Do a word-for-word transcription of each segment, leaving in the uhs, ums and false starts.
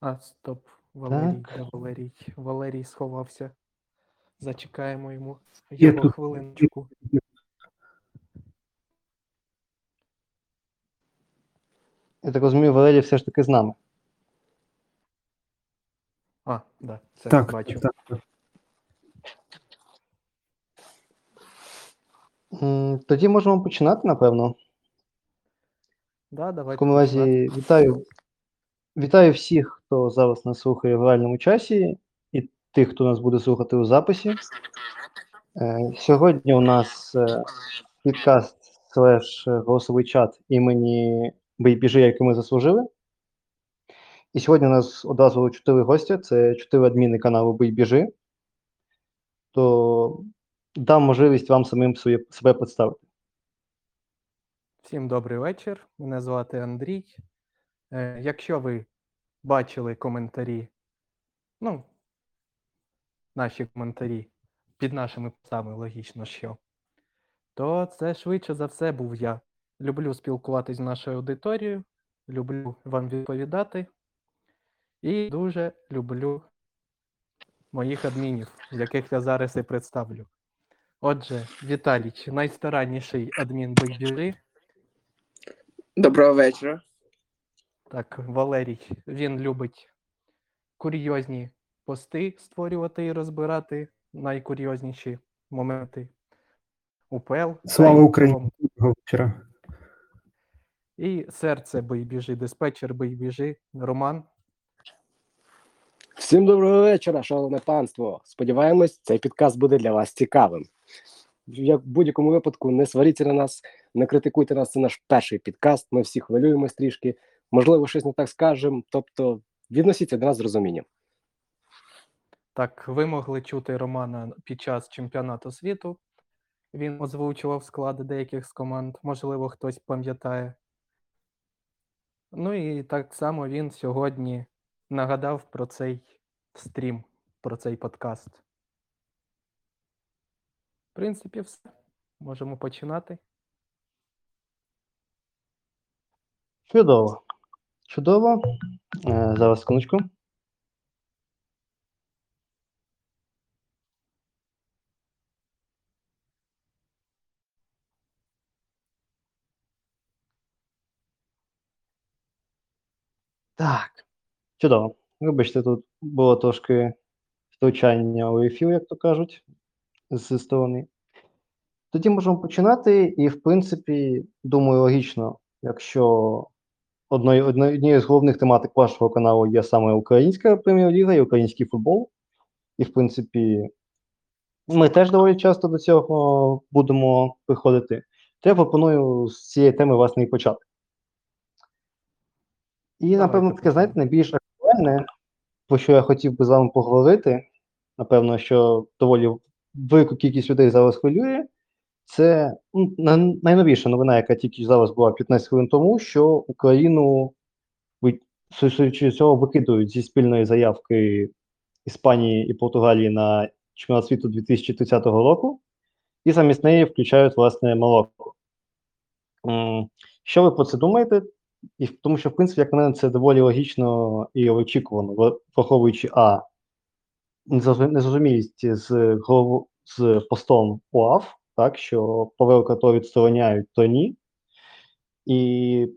А, стоп, Валерій, да, Валерій. Валерій сховався. Зачекаємо йому його хвилиночку. Я так розумію, Валерій все ж таки з нами. А, да, це так, бачу. Так, так. Тоді можемо починати, напевно. Да, давайте. В такому разі вітаю, вітаю всіх, хто зараз нас слухає в реальному часі, і тих, хто нас буде слухати у записі. Сьогодні у нас підкаст слеш голосовий чат імені Бий-Біжи, який ми заслужили. І сьогодні у нас одразу чотири гостя, це чотири адміни каналу Бий-Біжи. То дам можливість вам самим своє, себе представити. Всім добрий вечір. Мене звати Андрій. Е, якщо ви бачили коментарі, ну, наші коментарі під нашими постами, логічно, що, то це швидше за все був я. Люблю спілкуватись з нашою аудиторією, люблю вам відповідати і дуже люблю моїх адмінів, яких я зараз і представлю. Отже, Віталіч, найстаранніший адмін Бий-Біжи. Доброго вечора. Так, Валерій, він любить курйозні пости створювати і розбирати найкурйозніші моменти УПЛ. Слава Україні! Вечора. І серце Бий-Біжи, диспетчер Бий-Біжи, Роман. Всім доброго вечора, шановне панство. Сподіваємось, цей підкаст буде для вас цікавим. Як в будь-якому випадку, не сваріться на нас, не критикуйте нас, це наш перший підкаст, ми всі хвилюємось трішки, можливо, щось не так скажемо, тобто відносіться до нас з розумінням. Так, ви могли чути Романа під час чемпіонату світу, він озвучував склади деяких з команд, можливо, хтось пам'ятає. Ну і так само він сьогодні нагадав про цей стрім, про цей подкаст. В принципі, все. Можемо починати. Чудово. Чудово. Е, зараз, секундочку. Так. Чудово. Вибачте, тут було трошки втручання у ефір, як то кажуть. З сторони. Тоді можемо починати, і, в принципі, думаю, логічно, якщо одною, однією з головних тематик вашого каналу є саме українська прем'єр-ліга і український футбол, і, в принципі, ми теж доволі часто до цього будемо приходити, то я пропоную з цієї теми, власне, і почати. І, напевно, таке, знаєте, найбільш актуальне, про що я хотів би з вами поговорити, напевно, що доволі велику кількість людей зараз хвилює, це ну, найновіша новина, яка тільки зараз була п'ятнадцять хвилин тому, що Україну цього викидують зі спільної заявки Іспанії і Португалії на чемпіонат світу дві тисячі тридцятого року, і замість неї включають, власне, Марокко. Що ви про це думаєте? І, тому що, в принципі, як на мене, це доволі логічно і очікувано, враховуючи а. незрозумілість з, з постом УАФ, так, що Павелко то відстороняють, то ні. І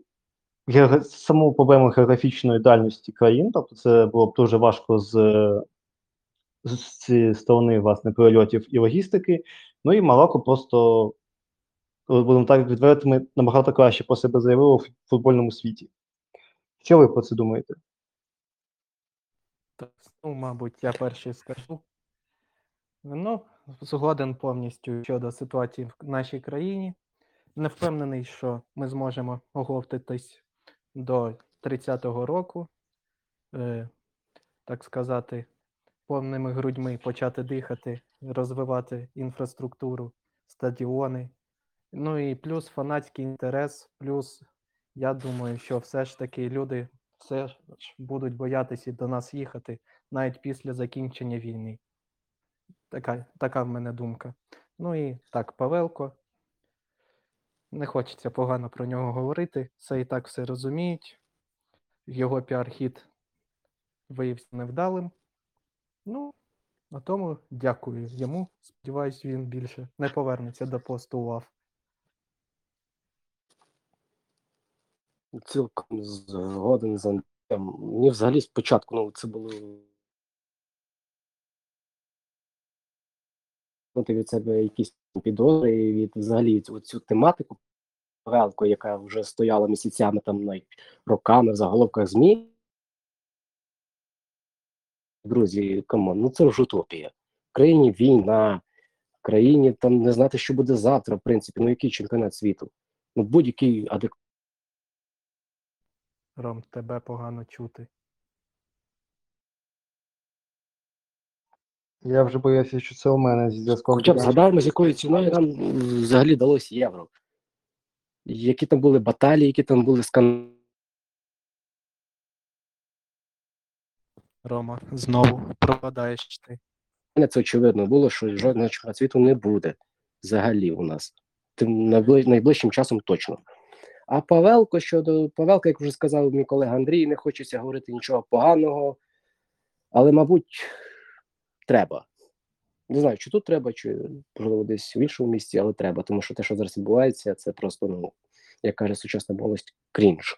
географ... саму проблему географічної дальності країн, тобто це було б дуже важко з, з цієї сторони, власне, перельотів і логістики. Ну і Марокко просто, будемо так відвертими, набагато краще про себе заявило в футбольному світі. Що ви про це думаєте? Ну, мабуть, я перший скажу. Ну, згоден повністю щодо ситуації в нашій країні. Не впевнений, що ми зможемо оговтатись до тридцятого року, е, так сказати, повними грудьми почати дихати, розвивати інфраструктуру, стадіони. Ну і плюс фанатський інтерес, плюс, я думаю, що все ж таки люди все ж будуть боятися до нас їхати, навіть після закінчення війни. Така, така в мене думка. Ну і так, Павелко. Не хочеться погано про нього говорити. Це і так все розуміють. Його піар-хід виявився невдалим. Ну, на тому дякую йому. Сподіваюсь, він більше не повернеться до посту УАФ. Цілком згоден з Андрієм. Мені взагалі спочатку, ну, це було від себе якісь підозри, від взагалі цю тематику, Павелко, яка вже стояла місяцями, там, навіть роками в заголовках ЗМІ. Друзі, камон, ну це ж утопія. В країні війна, в країні там не знати, що буде завтра, в принципі, ну який чемпіонат світу. Ну будь-який адекватний. Ром, тебе погано чути. Я вже боявся, що це у мене зі зв'язком. Хоча б згадаємо, з якою ціною нам взагалі далось євро. Які там були баталії, які там були скандали. Рома, знову пропадаєш ти. Це очевидно було, що жодного чемпіонату світу не буде взагалі у нас. Тим найближчим часом точно. А Павелко, щодо Павелка, як вже сказав мій колега Андрій, не хочеться говорити нічого поганого, але, мабуть, треба. Не знаю, чи тут треба, чи, можливо, десь в іншому місці, але треба, тому що те, що зараз відбувається, це просто, ну, як каже сучасна молодь, крінж.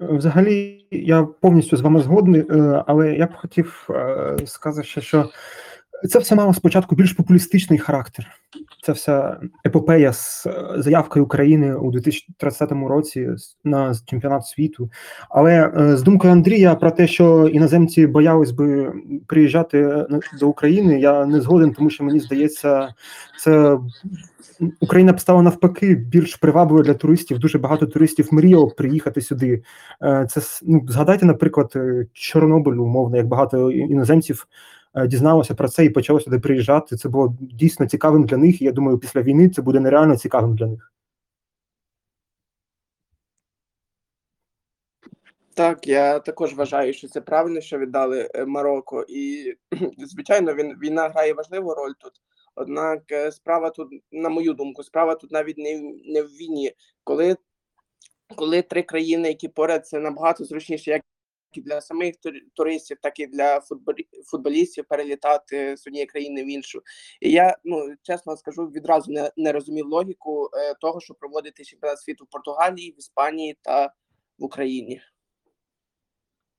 Взагалі, я повністю з вами згодний, але я б хотів сказати, що це все мало спочатку більш популістичний характер. Це вся епопея з заявкою України у дві тисячі тридцятому році на чемпіонат світу. Але з думкою Андрія про те, що іноземці боялись би приїжджати до України, я не згоден, тому що мені здається, це Україна б стала навпаки більш привабливою для туристів. Дуже багато туристів мріяло приїхати сюди. Це, ну, згадайте, наприклад, Чорнобиль, умовно, як багато іноземців дізналося про це і почало сюди приїжджати. Це було дійсно цікавим для них, і я думаю, після війни це буде нереально цікавим для них. Так, я також вважаю, що це правильно, що віддали Марокко. І, звичайно, війна грає важливу роль тут. Однак справа тут, на мою думку, справа тут навіть не, не в війні. Коли, коли три країни, які поряд, це набагато зручніше, як і для самих туристів, так і для футболістів перелітати з однієї країни в іншу. І я, ну, чесно скажу, відразу не, не розумів логіку е, того, що проводити чемпіонат світу в Португалії, в Іспанії та в Україні.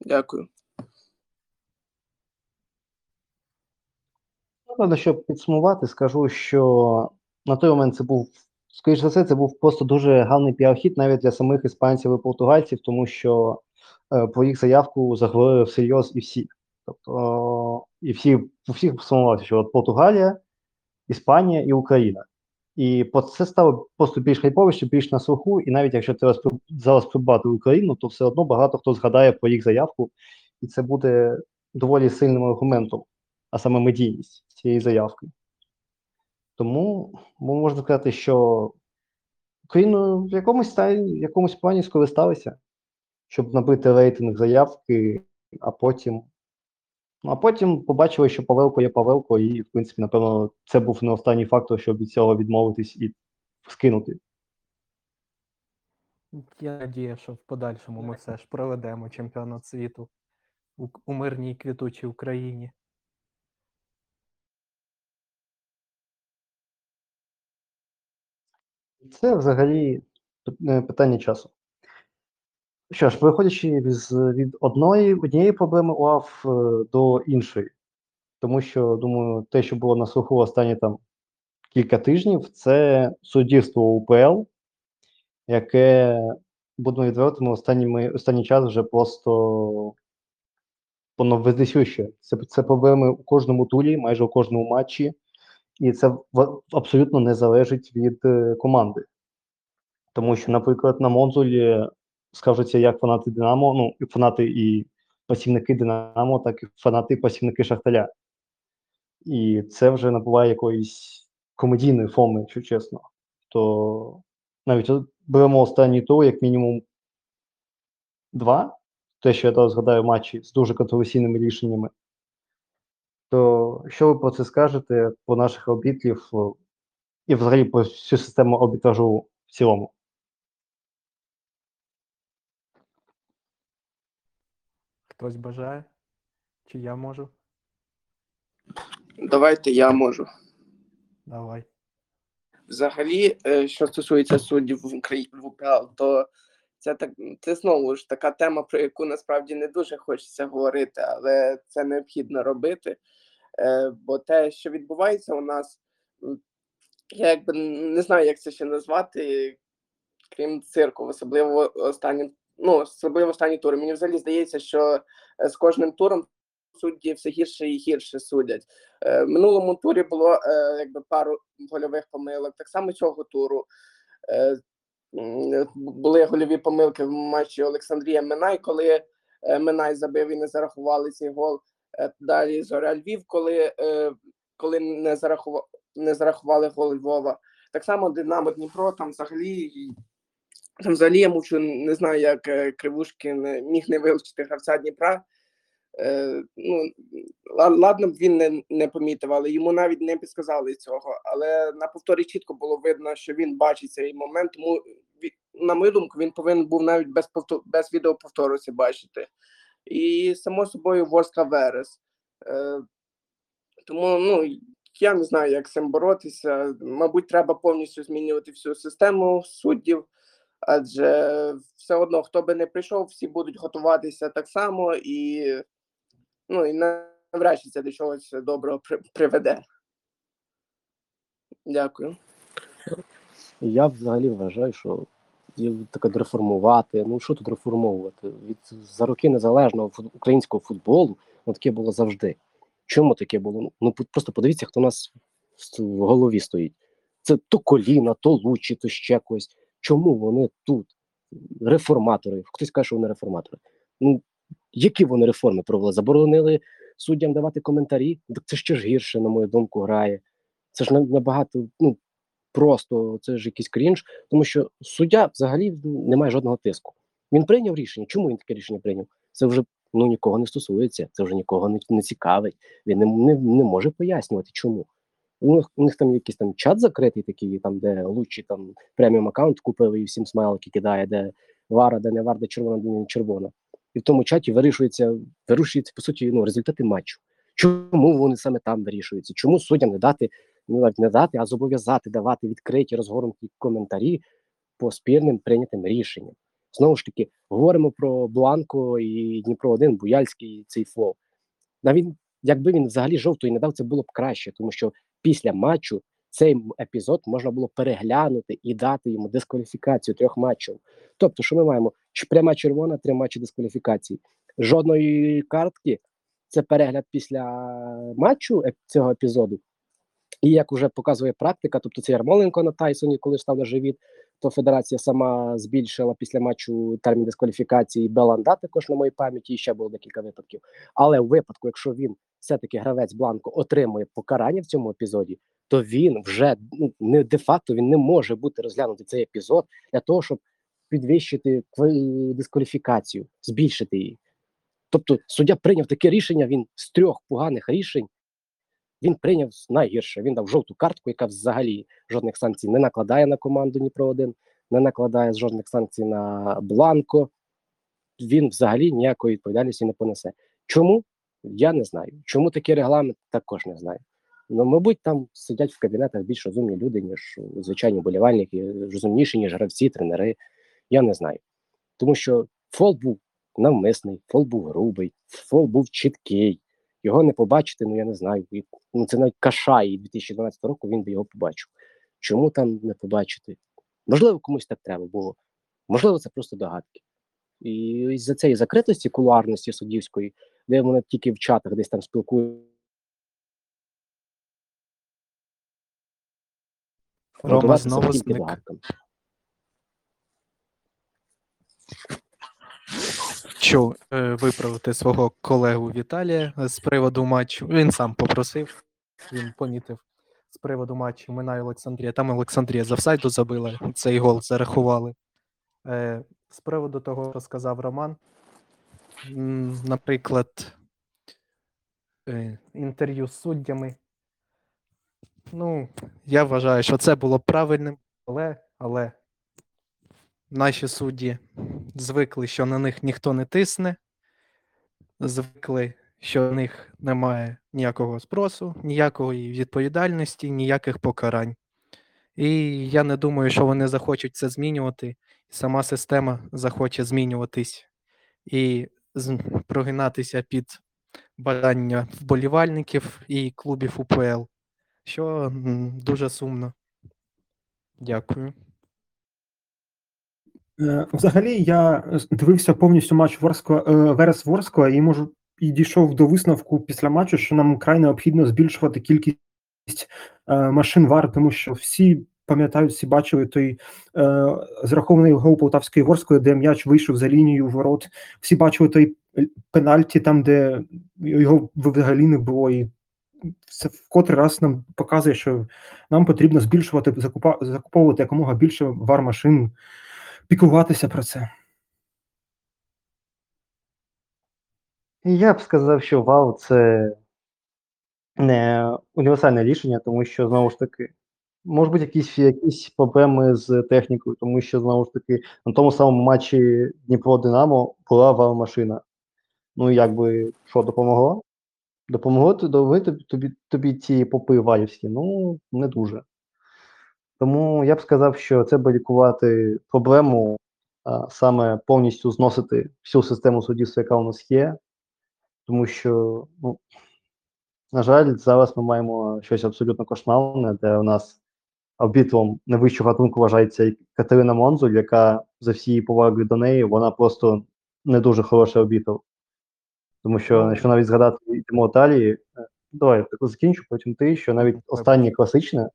Дякую. Правда, щоб підсумувати, скажу, що на той момент це був, скоріш за все, це був просто дуже гарний піар-хід навіть для самих іспанців і португальців, тому що про їх заявку заговорили всерйоз і всі. Тобто, о, і всі, у всіх посумувалися, що от Португалія, Іспанія і Україна. І це стало просто більш хайповіше, більш на слуху, і навіть якщо треба зараз придбати Україну, то все одно багато хто згадає про їх заявку, і це буде доволі сильним аргументом, а саме медійність цієї заявки. Тому можна сказати, що Україну в якомусь, в якомусь плані скористалися, щоб набити рейтинг заявки, а потім, а потім побачили, що Павелко є Павелко, і, в принципі, напевно, це був не останній фактор, щоб від цього відмовитись і скинути. Я надію, що в подальшому ми все ж проведемо чемпіонат світу у, у мирній квітучій Україні. Це, взагалі, питання часу. Що ж, виходячи з, від одної, однієї проблеми УАФ до іншої, тому що, думаю, те, що було на слуху останні там кілька тижнів, це суддівство УПЛ, яке, будемо відвертими, останні, останній час вже просто воно вездесюще. Це, це проблеми у кожному турі, майже у кожному матчі, і це в, абсолютно не залежить від е, команди. Тому що, наприклад, на Монзулі скажуться як фанати Динамо, ну, і фанати і посівники Динамо, так і фанати і посівники Шахтаря. І це вже набуває якоїсь комедійної форми, якщо чесно. То навіть беремо останній тур, як мінімум два, те, що я зараз згадаю, матчі з дуже контроверсійними рішеннями. То що ви про це скажете, про наших арбітрів і взагалі про всю систему арбітражу в цілому? Хтось бажає? Чи я можу? Давайте я можу. Давай. Взагалі, що стосується суддів в Україні в УПЛ, то це, так, це знову ж така тема, про яку насправді не дуже хочеться говорити, але це необхідно робити. Бо те, що відбувається у нас, я якби не знаю, як це ще назвати, крім цирку, особливо останнім, ну, особливо останні тури. Мені взагалі здається, що з кожним туром судді все гірше і гірше судять. В минулому турі було якби пару гольових помилок, так само цього туру. Були гольові помилки в матчі Олександрія-Менай, коли Менай забив і не зарахували цей гол. Далі Зоря Львів, коли, коли не, зарахували, не зарахували гол Львова. Так само Динамо Дніпро, там взагалі, там взагалі я мовчу, не знаю, як Кривушкін міг не вилучити гравця Дніпра. Е, ну, ладно б він не, не помітив, але йому навіть не підказали цього. Але на повторі чітко було видно, що він бачить цей момент, тому, на мою думку, він повинен був навіть без, повтор, без відеоповтору це бачити. І, само собою, Ворска Верес. Е, тому, ну, я не знаю, як з цим боротися. Мабуть, треба повністю змінювати всю систему суддів, адже все одно, хто би не прийшов, всі будуть готуватися так само, і, ну, і навряд чи це до чогось доброго приведе. Дякую. Я взагалі вважаю, що таке реформувати, ну що тут реформовувати? Від, за роки незалежного українського футболу ну, таке було завжди. Чому таке було? Ну просто подивіться, хто у нас в голові стоїть. Це то коліна, то лучі, то ще когось. Чому вони тут? Реформатори. Хтось каже, що вони реформатори. Ну, які вони реформи провели? Заборонили суддям давати коментарі? Так це ще ж гірше, на мою думку, грає. Це ж набагато, ну, просто, це ж якийсь крінж. Тому що суддя взагалі не має жодного тиску. Він прийняв рішення. Чому він таке рішення прийняв? Це вже, ну, нікого не стосується. Це вже нікого не, не цікавить. Він не, не, не може пояснювати, чому. У них, у них там якийсь там чат закритий такий, там, де Лучі там преміум аккаунт купив і всім смайлики кидає, де вара, де не вара, де червона, де не червона. І в тому чаті вирішується, вирішується, по суті, ну, результати матчу. Чому вони саме там вирішуються? Чому суддям не дати, ну, не дати, а зобов'язати давати відкриті розгорнуті коментарі по спірним прийнятим рішенням? Знову ж таки, говоримо про Бланко і Дніпро-один, Буяльський, цей флоу. Навіть якби він взагалі жовтої не дав, це було б краще, тому що після матчу цей епізод можна було переглянути і дати йому дискваліфікацію трьох матчів. Тобто, що ми маємо? Пряма червона, три матчі дискваліфікації. Жодної картки, це перегляд після матчу цього епізоду. І як вже показує практика, тобто це Ярмоленко на Тайсоні, коли став на живіт, то федерація сама збільшила після матчу термін дискваліфікації. Беланда також, на моїй пам'яті, і ще було декілька випадків. Але у випадку, якщо він все-таки гравець Бланко отримує покарання в цьому епізоді, то він вже, ну, не де-факто він не може бути розглянути цей епізод для того, щоб підвищити дискваліфікацію, збільшити її. Тобто суддя прийняв таке рішення, він з трьох поганих рішень він прийняв найгірше. Він дав жовту картку, яка взагалі жодних санкцій не накладає на команду Дніпро-один, не накладає жодних санкцій на Бланко. Він взагалі ніякої відповідальності не понесе. Чому? Я не знаю. Чому такий регламент? Також не знаю. Ну, мабуть, там сидять в кабінетах більш розумні люди, ніж звичайні вболівальники, розумніші, ніж гравці, тренери. Я не знаю. Тому що фол був навмисний, фол був грубий, фол був чіткий. Його не побачити, ну я не знаю. Ну, це навіть Кашай дві тисячі дванадцятого року, він би його побачив. Чому там не побачити? Можливо, комусь так треба було. Можливо, це просто догадки. І з-за цієї закритості, кулуарності суддівської, де вони тільки в чатах десь там спілкуються. Рома знову зник. Хочу е, виправити свого колегу Віталія з приводу матчу. Він сам попросив, він помітив з приводу матчу Минай Олександрія. Там Олександрія з офсайду забила, цей гол зарахували. Е, з приводу того, що сказав Роман, м, наприклад, е, інтерв'ю з суддями. Ну, я вважаю, що це було правильним, але, але наші судді звикли, що на них ніхто не тисне, звикли, що в них немає ніякого спросу, ніякої відповідальності, ніяких покарань. І я не думаю, що вони захочуть це змінювати. Сама система захоче змінюватись і прогинатися під бажання вболівальників і клубів УПЛ, що дуже сумно. Дякую. Взагалі, я дивився повністю матч Верес-Ворскла і можу і дійшов до висновку після матчу, що нам край необхідно збільшувати кількість машин ВАР, тому що всі пам'ятають, всі бачили той е, зрахований гол Полтавської Ворскли, де м'яч вийшов за лінію ворот. Всі бачили той пенальті, там, де його взагалі не було. І це вкотре раз нам показує, що нам потрібно збільшувати, закупа, закуповувати якомога більше ВАР-машин, піклуватися про це. Я б сказав, що вау, це не універсальне рішення, тому що, знову ж таки, може бути якісь, якісь проблеми з технікою, тому що, знову ж таки, на тому самому матчі Дніпро-Динамо була вар-машина. Ну, якби, що, допомогло? Допомогло тобі, тобі, тобі ці попи варівські? Ну, не дуже. Тому я б сказав, що треба лікувати проблему, а саме повністю зносити всю систему суддівства, яка у нас є, тому що, ну, на жаль, зараз ми маємо щось абсолютно кошмарне, де у нас арбітром найвищого гатунку вважається Катерина Монзуль, яка, за всі поваги до неї, вона просто не дуже хороший арбітр. Тому що, якщо навіть згадати тему Італії, давай я так закінчу, потім ти, що навіть останнє класичне,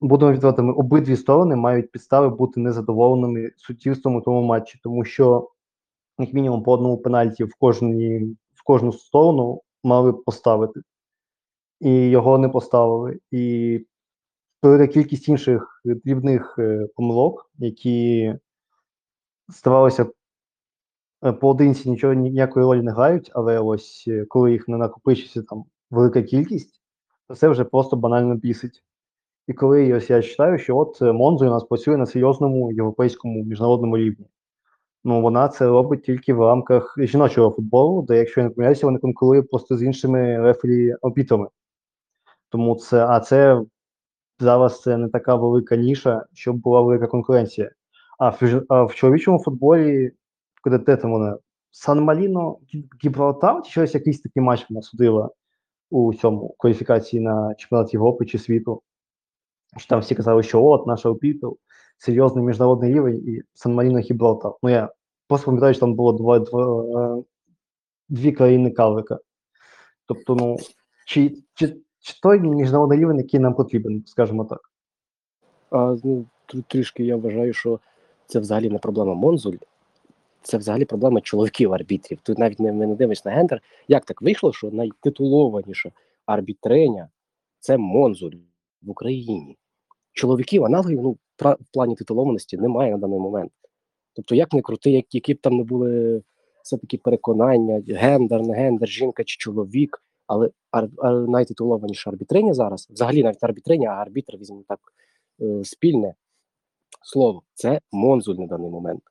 будемо відвертими, обидві сторони мають підстави бути незадоволеними суддівством у тому матчі, тому що, як мінімум, по одному пенальті в, кожні, в кожну сторону мали поставити. І його не поставили. І велика кількість інших дрібних помилок, які ставалися поодинці, нічого ніякої ролі не грають, але ось коли їх не накопичиться там велика кількість, то це вже просто банально бісить. І коли ось я читаю, що от Монзу у нас працює на серйозному європейському міжнародному рівні. Ну, вона це робить тільки в рамках жіночого футболу, де, якщо я не помиляюся, вони конкурують просто з іншими рефері-арбітрами. Тому це, а це зараз це не така велика ніша, щоб була велика конкуренція. А в, а в чоловічому футболі, куди те там вона, Сан-Маліно, Гібралтар, чи щось, якийсь такий матч вона судила у цьому кваліфікації на чемпіонат Європи чи світу. Що там всі казали, що от, наш арбітр, серйозний міжнародний рівень, і Сан-Маріно, Гібралтар. Ну, я просто пам'ятаю, що там було два, два, дві країни карлика. Тобто, ну, чи, чи, чи той міжнародний рівень, який нам потрібен, скажімо так? А, ну, трішки я вважаю, що це взагалі не проблема Монзуль, це взагалі проблема чоловіків-арбітрів. Тут навіть не, не дивимось на гендер. Як так вийшло, що найтитулованіша арбітриня – це Монзуль в Україні? Чоловіків аналогів, ну, в плані титулованості немає на даний момент. Тобто, як не крути, як, які б там не були все-таки переконання, гендер, не гендер, жінка чи чоловік, але ар, ар, найтитулованіша арбітриня зараз, взагалі навіть арбітриня, а арбітр, візьмемо так, е, спільне слово, це Монзуль на даний момент.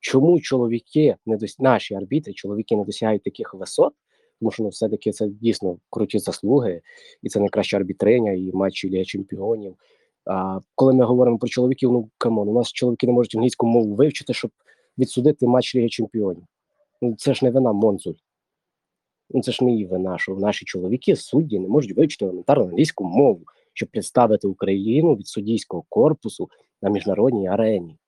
Чому чоловіки, не дос... наші арбітри, чоловіки не досягають таких висот? Тому що, ну, все-таки це дійсно круті заслуги, і це найкраща арбітриня, і матчі Ліги Чемпіонів. А коли ми говоримо про чоловіків, ну, камон, у нас чоловіки не можуть англійську мову вивчити, щоб відсудити матч Ліги Чемпіонів. Ну, це ж не вина Монзуль. Ну, це ж не її вина, що наші чоловіки, судді, не можуть вивчити елементарну англійську мову, щоб представити Україну від суддійського корпусу на міжнародній арені.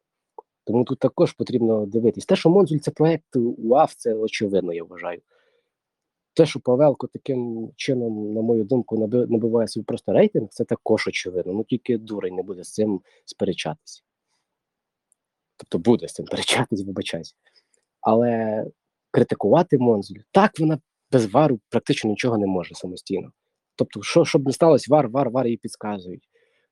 Тому тут також потрібно дивитись. Те, що Монзуль – це проект УАФ, це очевидно, я вважаю. Те, що Павелко таким чином, на мою думку, набиває собі просто рейтинг, це також очевидно. Ну, тільки дурень не буде з цим сперечатися. Тобто буде з цим сперечатися, вибачаюсь. Але критикувати Монзуль, так, вона без вару практично нічого не може самостійно. Тобто, що, щоб не сталося, вар, вар, вар її підказують.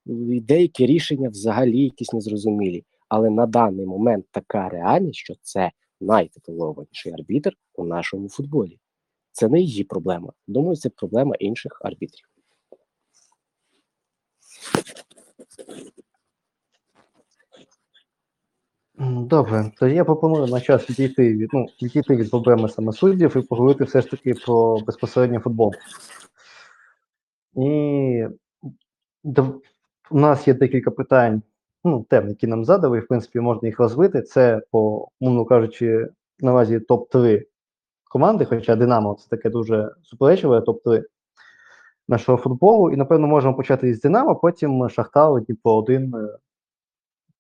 І деякі рішення взагалі якісь незрозумілі. Але на даний момент така реальність, що це найтитулованіший арбітр у нашому футболі. Це не її проблема. Думаю, це проблема інших арбітрів. Добре, то я пропоную на час відійти від, ну, відійти від проблеми саме суддів і поговорити все ж таки про безпосередньо футбол. І у нас є декілька питань, ну, тем, які нам задали, і, в принципі, можна їх розвити. Це, по, умовно кажучи, наразі топ-три команди, хоча Динамо – це таке дуже суперечливе топ-три нашого футболу. І, напевно, можемо почати із Динамо, потім Шахтар, Дніпро, один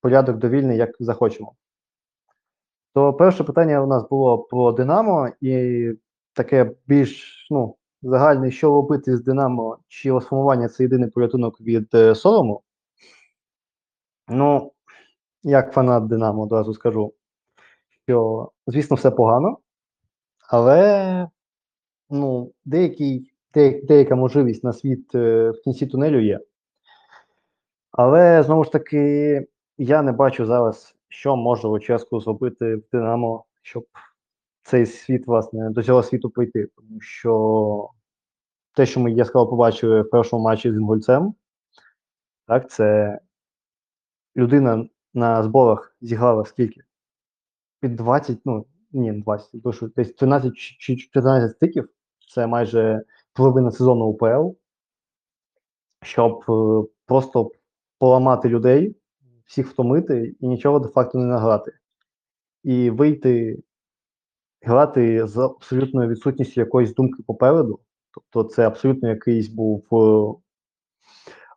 порядок довільний, як захочемо. То перше питання у нас було про Динамо, і таке більш, ну, загальне, що робити з Динамо, чи розформування – це єдиний порятунок від е, сорому? Ну, як фанат Динамо, одразу скажу, що, звісно, все погано, але, ну, деякий, де, деяка можливість на світ е, в кінці тунелю є. Але, знову ж таки, я не бачу зараз, що може Луческу зробити в Динамо, щоб цей світ, власне, до цього світу прийти. Тому що те, що ми яскраво побачили в першому матчі з Інгульцем, так, це людина на зборах зіграла скільки? Під двадцять, ну, ні, двадцять, прошу, десь тринадцять чи чотирнадцять стиків, це майже половина сезону У П Л, щоб просто поламати людей, всіх втомити і нічого де-факто не награти. І вийти грати з абсолютною відсутністю якоїсь думки попереду. Тобто це абсолютно якийсь був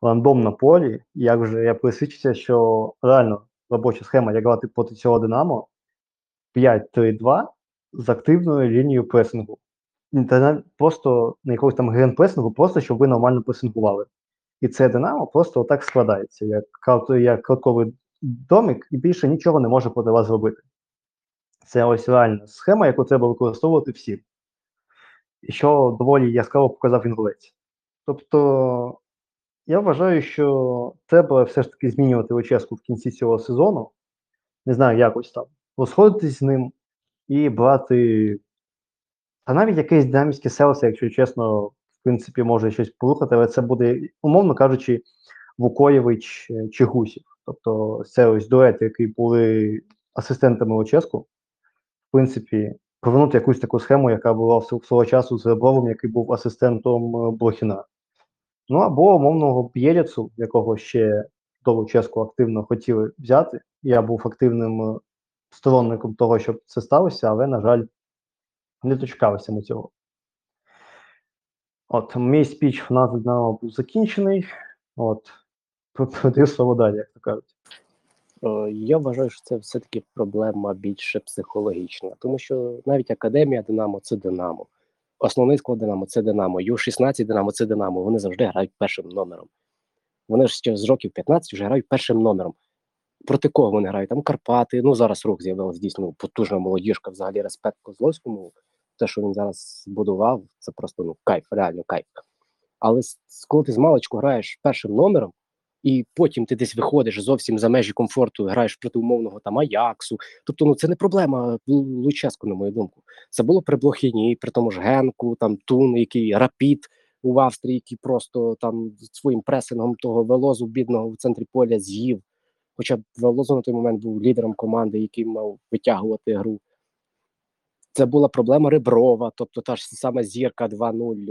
рандом на полі. І як вже я пересвідчився, що реально робоча схема, як грати проти цього Динамо, п'ять три два з активною лінією пресингу. Просто на якогось там генпресингу, просто щоб ви нормально пресингували. І це Динамо просто отак складається, як, як картковий домик, і більше нічого не може проти вас зробити. Це ось реальна схема, яку треба використовувати всім. І що доволі яскраво показав Інгулець. Тобто, я вважаю, що треба все ж таки змінювати Луческу в кінці цього сезону, не знаю, якось там, розходитись з ним і брати, а навіть якесь динамічне селце, якщо чесно, в принципі, може щось порухати, але це буде, умовно кажучи, Вукоєвич чи Гусів. Тобто це ось дует, які були асистентами Луческу, в принципі, повернути якусь таку схему, яка була свого часу з Ребровом, який був асистентом Блохіна. Ну або умовного Б'єліцу, якого ще до Луческу активно хотіли взяти. Я був активним сторонником того, щоб це сталося, але, на жаль, не дочекалися ми цього. От, мій спіч в нас Динамо був закінчений. От, продаю слово далі, як то кажуть. Я вважаю, що це все-таки проблема більше психологічна. Тому що навіть академія Динамо – це Динамо. Основний склад Динамо – це Динамо. Ю шістнадцять Динамо – це Динамо. Вони завжди грають першим номером. Вони ж ще з років п'ятнадцять вже грають першим номером. Проти кого вони грають? Там Карпати. Ну, зараз рух з'явилась дійсно потужна молодіжка. Взагалі, респект Козловському. Те, що він зараз збудував, це просто, ну, кайф, реально кайф. Але коли ти з маличку граєш першим номером, і потім ти десь виходиш зовсім за межі комфорту, граєш проти умовного там Аяксу. Тобто, ну, це не проблема Луческу, на мою думку. Це було при Блохіні, при тому ж Генку, там Тун, який Рапід у Австрії, який просто там своїм пресингом того Велозу бідного в центрі поля з'їв. Хоча б Велозу на той момент був лідером команди, який мав витягувати гру. Це була проблема Реброва, тобто та ж сама зірка два нуль.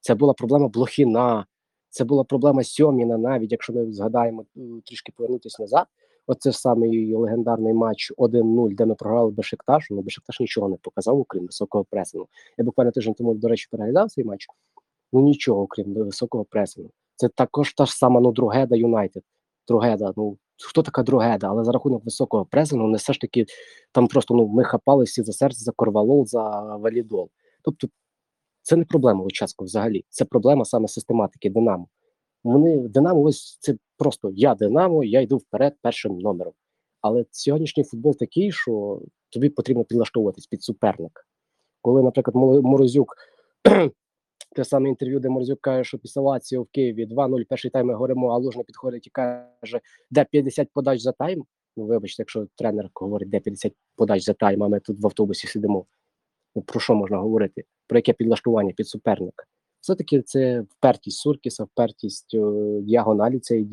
Це була проблема Блохіна. Це була проблема Сьоміна, навіть якщо ми згадаємо, трішки повернутися назад. Оце ж самий легендарний матч один нуль, де ми програли Бешикташу, але Бешикташ нічого не показав, окрім високого пресингу. Я буквально тиждень тому, до речі, переглядав цей матч. Ну нічого, окрім високого пресингу. Це також та ж сама, ну, Дрогеда Юнайтед. Дрогеда, ну, хто така Дрогеда? Але за рахунок високого пресингу, не все ж таки, там просто, ну, ми хапали всі за серце, за корвалол, за валідол. Тобто, це не проблема Луческу взагалі, це проблема саме систематики Динамо. Вони, Динамо, ось це просто я Динамо, я йду вперед першим номером. Але сьогоднішній футбол такий, що тобі потрібно підлаштовуватись під суперник. Коли, наприклад, Морозюк, те саме інтерв'ю, де Морозюк каже, що після Лаціо в Києві два нуль, перший тайм ми горимо, а Лужний підходить і каже, де п'ятдесят подач за тайм? Ну, вибачте, якщо тренер говорить, де п'ятдесят подач за тайм, а ми тут в автобусі сидимо. Про що можна говорити? Про яке підлаштування під суперника? Все-таки це впертість Суркіса, впертість о, діагоналі, цей,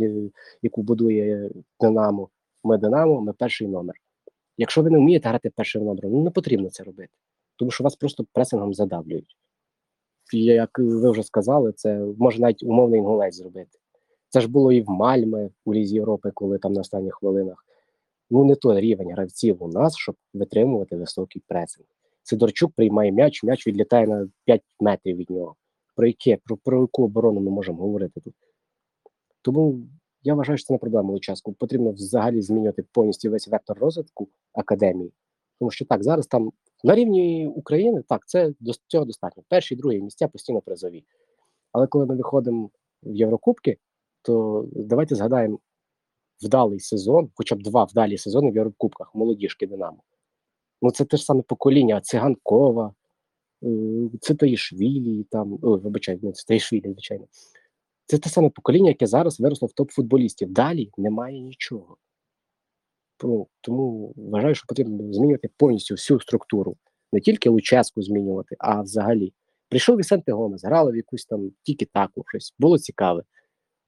яку будує Динамо. ми Динамо, ми перший номер. Якщо ви не вмієте грати першим номером, ну не потрібно це робити, тому що вас просто пресингом задавлюють. І, як ви вже сказали, це може навіть умовний Інгулець зробити. Це ж було і в Мальме, у Лізі Європи, коли там на останніх хвилинах. Ну не той рівень гравців у нас, щоб витримувати високий пресинг. Сидорчук приймає м'яч, м'яч відлітає на п'ять метрів від нього. Про яке, про, про яку оборону ми можемо говорити тут? Тому я вважаю, що це не проблема Луческу. Потрібно взагалі змінювати повністю весь вектор розвитку академії. Тому що так, зараз там на рівні України, так, це до цього достатньо. Перші, другі місця постійно призові. Але коли ми виходимо в Єврокубки, то давайте згадаємо вдалий сезон, хоча б два вдалі сезони в Єврокубках, молодіжки Динамо. Ну це те ж саме покоління Циганкова, Цитайшвілі, там, ой, вибачай, не Цитайшвілі, звичайно. Це те саме покоління, яке зараз виросло в топ-футболістів. Далі немає нічого. Тому вважаю, що потрібно змінювати повністю всю структуру. Не тільки Луческу змінювати, а взагалі. Прийшов Вісенте Гомес, грали в якусь там тікі-таку, щось. Було цікаве.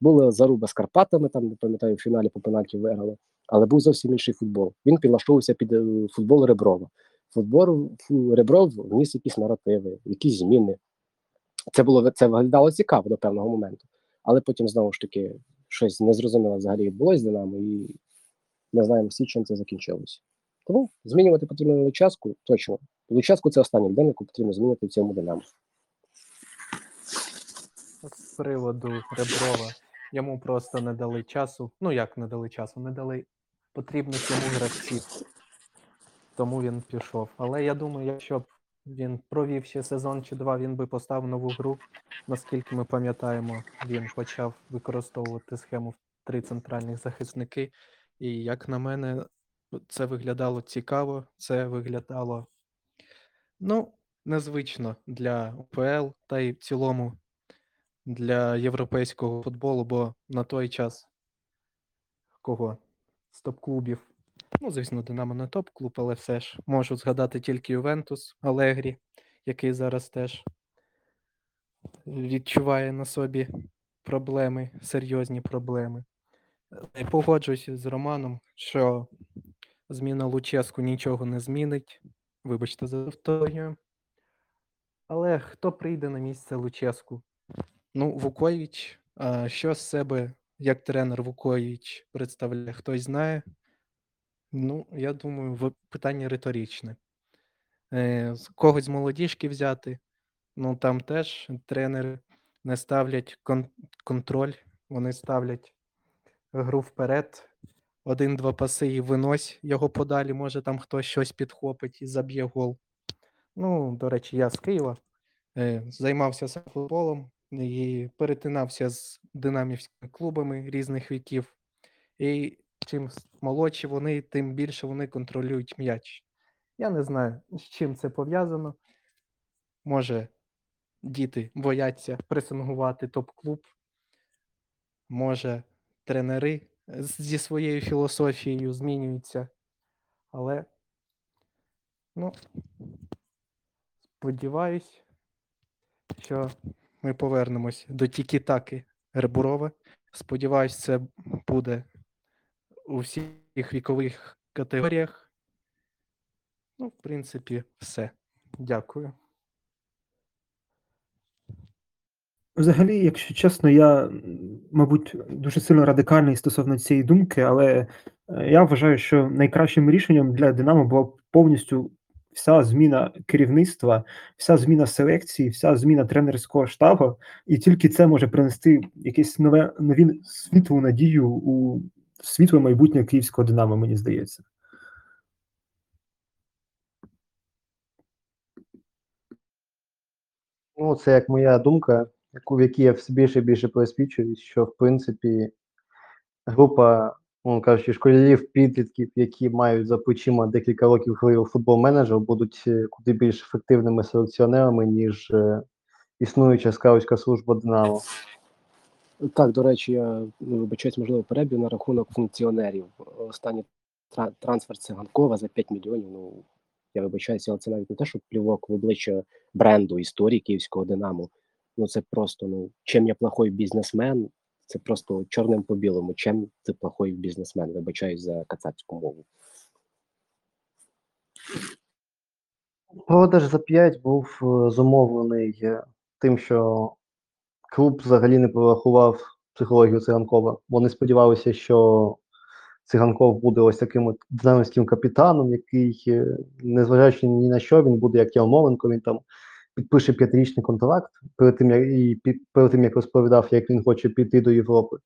Була заруба з Карпатами, там, не пам'ятаю, в фіналі по пенальті виграли, але був зовсім інший футбол. Він підлаштовувався під футбол Реброва. Футбол Ребров вніс якісь наративи, якісь зміни. Це було, це виглядало цікаво до певного моменту. Але потім, знову ж таки, щось незрозуміло взагалі відбулося з Динамо, і ми знаємо всі, чим це закінчилось. Тому змінювати потрібно Луческу, точно. Луческу – це останній день, яку потрібно змінити в цьому Динамо. З приводу Реброва. Йому просто не дали часу. Ну, як не дали часу? Не дали потрібних йому гравців. Тому він пішов. Але я думаю, якщо б він провів ще сезон чи два, він би поставив нову гру. Наскільки ми пам'ятаємо, він почав використовувати схему в три центральних захисники. І, як на мене, це виглядало цікаво. Це виглядало, ну, незвично для УПЛ та й в цілому для європейського футболу, бо на той час кого? З топ-клубів. Ну, звісно, Динамо не топ-клуб, але все ж можу згадати тільки Ювентус, Алегрі, який зараз теж відчуває на собі проблеми, серйозні проблеми. Я погоджуюся з Романом, що зміна Луческу нічого не змінить. Вибачте за повторюю. Але хто прийде на місце Луческу? Ну, Вукоївич, що з себе, як тренер Вукоївич представляє, хтось знає? Ну, я думаю, питання риторичне. Когось з молодіжки взяти, ну, там теж тренери не ставлять кон- контроль, вони ставлять гру вперед, один-два паси і винось його подалі, може там хтось щось підхопить і заб'є гол. Ну, до речі, я з Києва, займався сам футболом, і перетинався з динамівськими клубами різних віків. І чим молодші вони, тим більше вони контролюють м'яч. Я не знаю, з чим це пов'язано. Може, діти бояться пресингувати топ-клуб. Може, тренери зі своєю філософією змінюються. Але, ну, сподіваюсь, що ми повернемось до тікі-таки Реброва. Сподіваюсь, це буде у всіх вікових категоріях. Ну, в принципі, все. Дякую. Взагалі, якщо чесно, я, мабуть, дуже сильно радикальний стосовно цієї думки, але я вважаю, що найкращим рішенням для Динамо була повністю вся зміна керівництва, вся зміна селекції, вся зміна тренерського штабу, і тільки це може принести якесь нове, нові світлу надію у світле майбутнє київського Динамо, мені здається. Ну, це як моя думка, яку, в якій я все більше і більше присвідчуюсь, що, в принципі, група, ну, кажучи, школярів, підлітків, які мають за плечима декілька років гри у футбол-менеджер, будуть куди більш ефективними селекціонерами, ніж е, існуюча скаутська служба «Динамо». Так, до речі, я вибачаюсь, можливо, переб'ю на рахунок функціонерів. Останній трансфер Циганкова за п'ять мільйонів, ну, я вибачаюся, але це навіть не те, що плювок в обличчя бренду, історії київського «Динамо». Ну, це просто, ну, чим я плохой бізнесмен, Це просто чорним по білому. Чим ти плохой бізнесмен? Вибачаюсь за кацапську мову. Продаж за п'ять був зумовлений тим, що клуб взагалі не порахував психологію Циганкова. Вони сподівалися, що Циганков буде ось таким динамівським капітаном, який, незважаючи ні на що, він буде, як Ялмоленко, він там підпише п'ятирічний контракт, перед тим, як, і перед тим, як розповідав, як він хоче піти до Європи.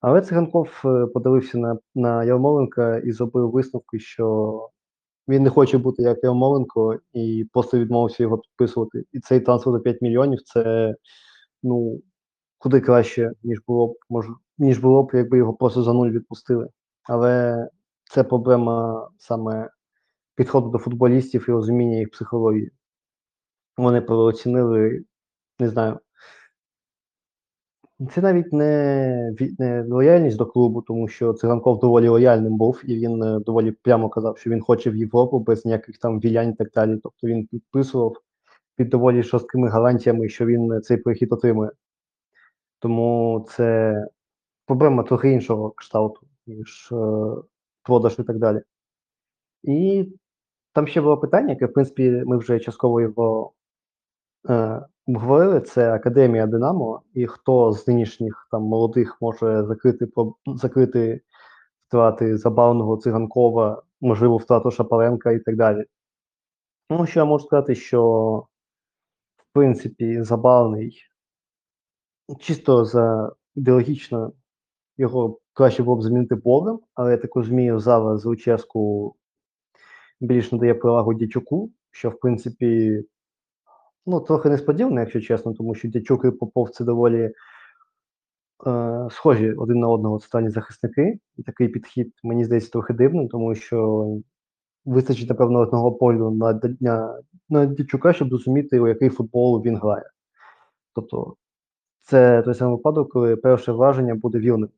Але Циганков подивився на, на Ярмоленка і зробив висновки, що він не хоче бути як Ярмоленко, і просто відмовився його підписувати. І цей трансфер за п'ять мільйонів – це, ну, куди краще, ніж було б, мож, ніж було б, якби його просто за нуль відпустили. Але це проблема саме підходу до футболістів і розуміння їх психології. Вони переоцінили, не знаю, це навіть не, не лояльність до клубу, тому що Циганков доволі лояльним був, і він доволі прямо казав, що він хоче в Європу без ніяких там вілянь і так далі. Тобто він підписував під доволі жорсткими гарантіями, що він цей прихід отримує. Тому це проблема трохи іншого кшталту, ніж е, продаж і так далі. І там ще було питання, яке, в принципі, ми вже частково його е, обговорили, це Академія Динамо, і хто з нинішніх там молодих може закрити, закрити втрати Забавного, Циганкова, можливо, втрату Шапаренка і так далі. Ну, що я можу сказати, що, в принципі, Забавний, чисто за ідеологічно, його краще було б замінити Болем, але я так розумію, зараз з Луческу більш надає перевагу Дячуку, що, в принципі, ну, трохи несподівано, якщо чесно, тому що Дячук і Попов – це доволі е, схожі один на одного центральні захисники. І такий підхід, мені здається, трохи дивним, тому що вистачить, напевно, одного погляду на, на, на Дячука, щоб зрозуміти, у який футбол він грає. Тобто, це той самий випадок, коли перше враження буде вірним.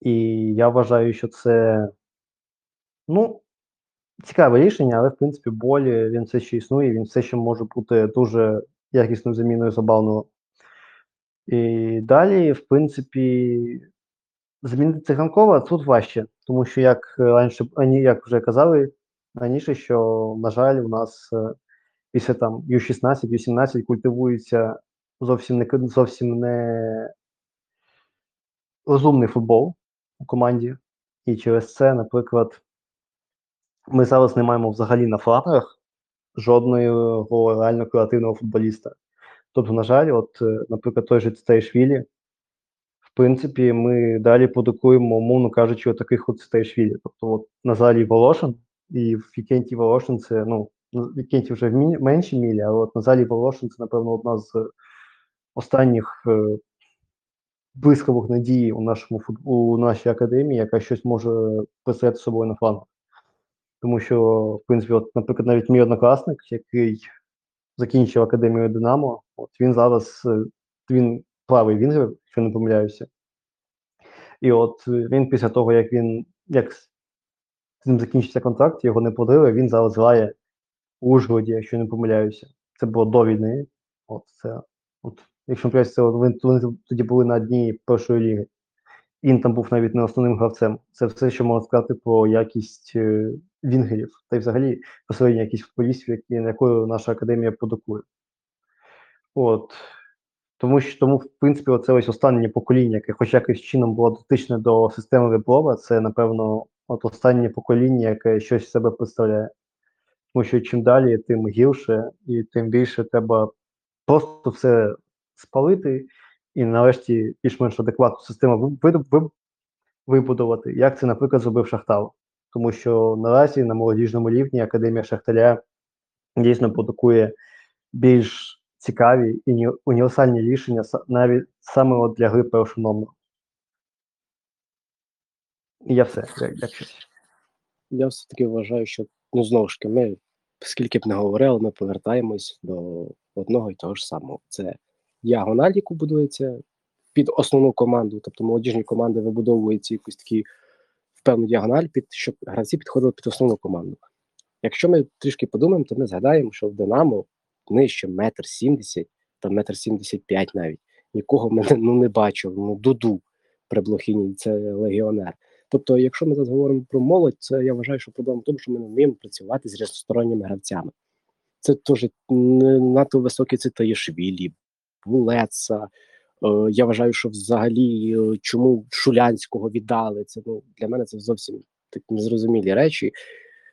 І я вважаю, що це, ну, цікаве рішення, але, в принципі, Болі, він все ще існує, він все ще може бути дуже якісною заміною Забавного. І далі, в принципі, замінити Циганкова тут важче, тому що, як раніше, як вже казали раніше, що, на жаль, у нас після там ю шістнадцять, ю сімнадцять культивується зовсім не, зовсім не розумний футбол у команді. І через це, наприклад, ми зараз не маємо взагалі на фланерах жодного реально креативного футболіста. Тобто, на жаль, от, наприклад, той же Цитайшвілі, в принципі, ми далі продукуємо, умовно кажучи, от таких от Цитайшвілі. Тобто, от, на залі Волошин, і в Вікенті Волошин це, ну, Вікенті вже в мі- меншій мілі, але от на залі Волошин це, напевно, одна з останніх е- блискавих надій у, нашому фут- у нашій академії, яка щось може представляти собою на фланерах. Тому що, в принципі, от, наприклад, навіть мій однокласник, який закінчив Академію Динамо, от він зараз, він правий вінгер, якщо не помиляюся. І от він після того, як він, як з ним закінчився контракт, його не продлили, він зараз грає у Ужгороді, якщо не помиляюся. Це було до війни. От, це, от, якщо не помиляюся, вони тоді були на дні першої ліги. Він там був навіть не основним гравцем. Це все, що можна сказати про якість вінгерів, та й взагалі посередньо якісь футболістів, на якою наша академія продукує. От. Тому, що, тому, в принципі, це ось останнє покоління, яке хоч якось чином було дотичне до системи Реброва, це, напевно, от останнє покоління, яке щось в себе представляє. Тому що чим далі, тим гірше, і тим більше треба просто все спалити, і нарешті більш-менш адекватну систему вибудувати, як це, наприклад, зробив Шахтар. Тому що наразі на молодіжному рівні Академія Шахтаря дійсно продукує більш цікаві і універсальні рішення навіть саме от для гри першого номеру. І я все. Як щось. Я все-таки вважаю, що, ну, знову ж таки, ми, скільки б не говорили, ми повертаємось до одного і того ж самого. Це діагональ, яку будується під основну команду, тобто молодіжні команди вибудовуються якусь такі в певну діагональ, під, щоб гравці підходили під основну команду. Якщо ми трішки подумаємо, то ми згадаємо, що в Динамо нижче метр сімдесят, там метр сімдесят п'ять навіть, якого ми ну, не бачив, ну, Дуду при Блохіні, це легіонер. Тобто, якщо ми зараз говоримо про молодь, це я вважаю, що проблема в тому, що ми не вміємо працювати з різносторонніми гравцями. Це теж надто високі Цитайшвілі, Булеца. Я вважаю, що взагалі чому Шулянського віддали, це ну, для мене це зовсім так незрозумілі речі.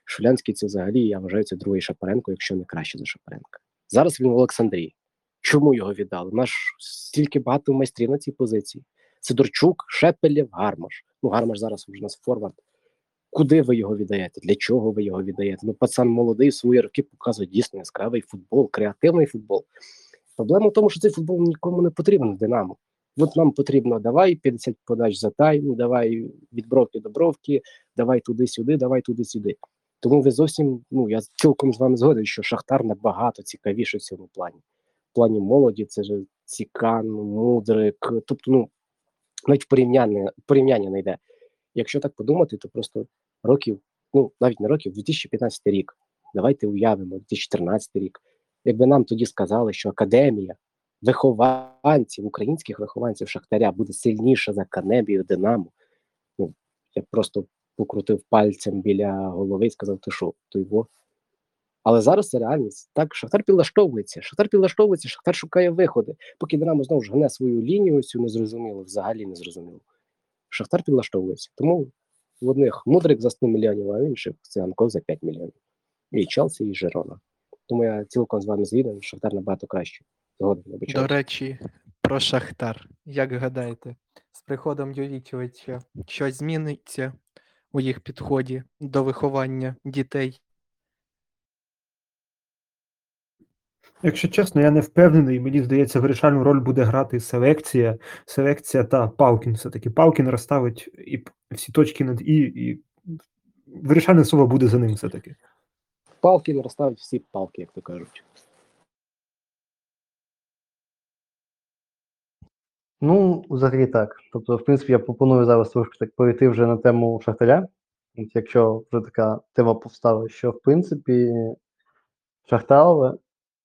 Шулянський це взагалі, я вважаю, це другий Шапаренко, якщо не краще за Шапаренка. Зараз він в Олександрії. Чому його віддали? У нас стільки багато майстрів на цій позиції. Сидорчук, Шепелєв, Гармаш. Ну, Гармаш зараз вже у нас форвард. Куди ви його віддаєте? Для чого ви його віддаєте? Ну, пацан молодий, в свої роки показує дійсно яскравий футбол, креативний футбол. Проблема в тому, що цей футбол нікому не потрібен в Динамо. От нам потрібно, давай п'ятдесят подач за тайм, давай від бровки до бровки, давай туди-сюди, давай туди-сюди. Тому ви зовсім, ну, я цілком з вами згоден, що Шахтар набагато цікавіше в цьому плані. В плані молоді, це ж Цікан, Мудрик, тобто, ну, навіть порівняння, порівняння не йде. Якщо так подумати, то просто років, ну, навіть не років, дві тисячі п'ятнадцятий рік, давайте уявимо, дві тисячі чотирнадцятий рік. Якби нам тоді сказали, що академія вихованців, українських вихованців Шахтаря буде сильніша за академію Динамо, ну, я просто покрутив пальцем біля голови і сказав, ти що, то його. Але зараз це реальність. Так, Шахтар підлаштовується, Шахтар підлаштовується, Шахтар шукає виходи. Поки Динамо знову ж гне свою лінію, цю незрозуміло, взагалі незрозуміло. Шахтар підлаштовується. Тому в одних Мудрик за сто мільйонів, а в інших Циганков за п'ять мільйонів. І Челсі, і Жирона. Тому я цілком з вами згідний, Шахтар набагато краще. Згоден, до речі, про Шахтар. Як гадаєте, з приходом Йовічовича щось зміниться у їх підході до виховання дітей? Якщо чесно, я не впевнений, мені здається, вирішальну роль буде грати селекція, селекція та Палкін. Все-таки Палкін розставить і всі точки над і, і вирішальне слово буде за ним все-таки. Палкін розставить всі палки, як то кажуть. Ну, взагалі так. Тобто, в принципі, я пропоную зараз трошки так перейти вже на тему Шахтаря. Якщо вже така тема повстала, що, в принципі, Шахтар,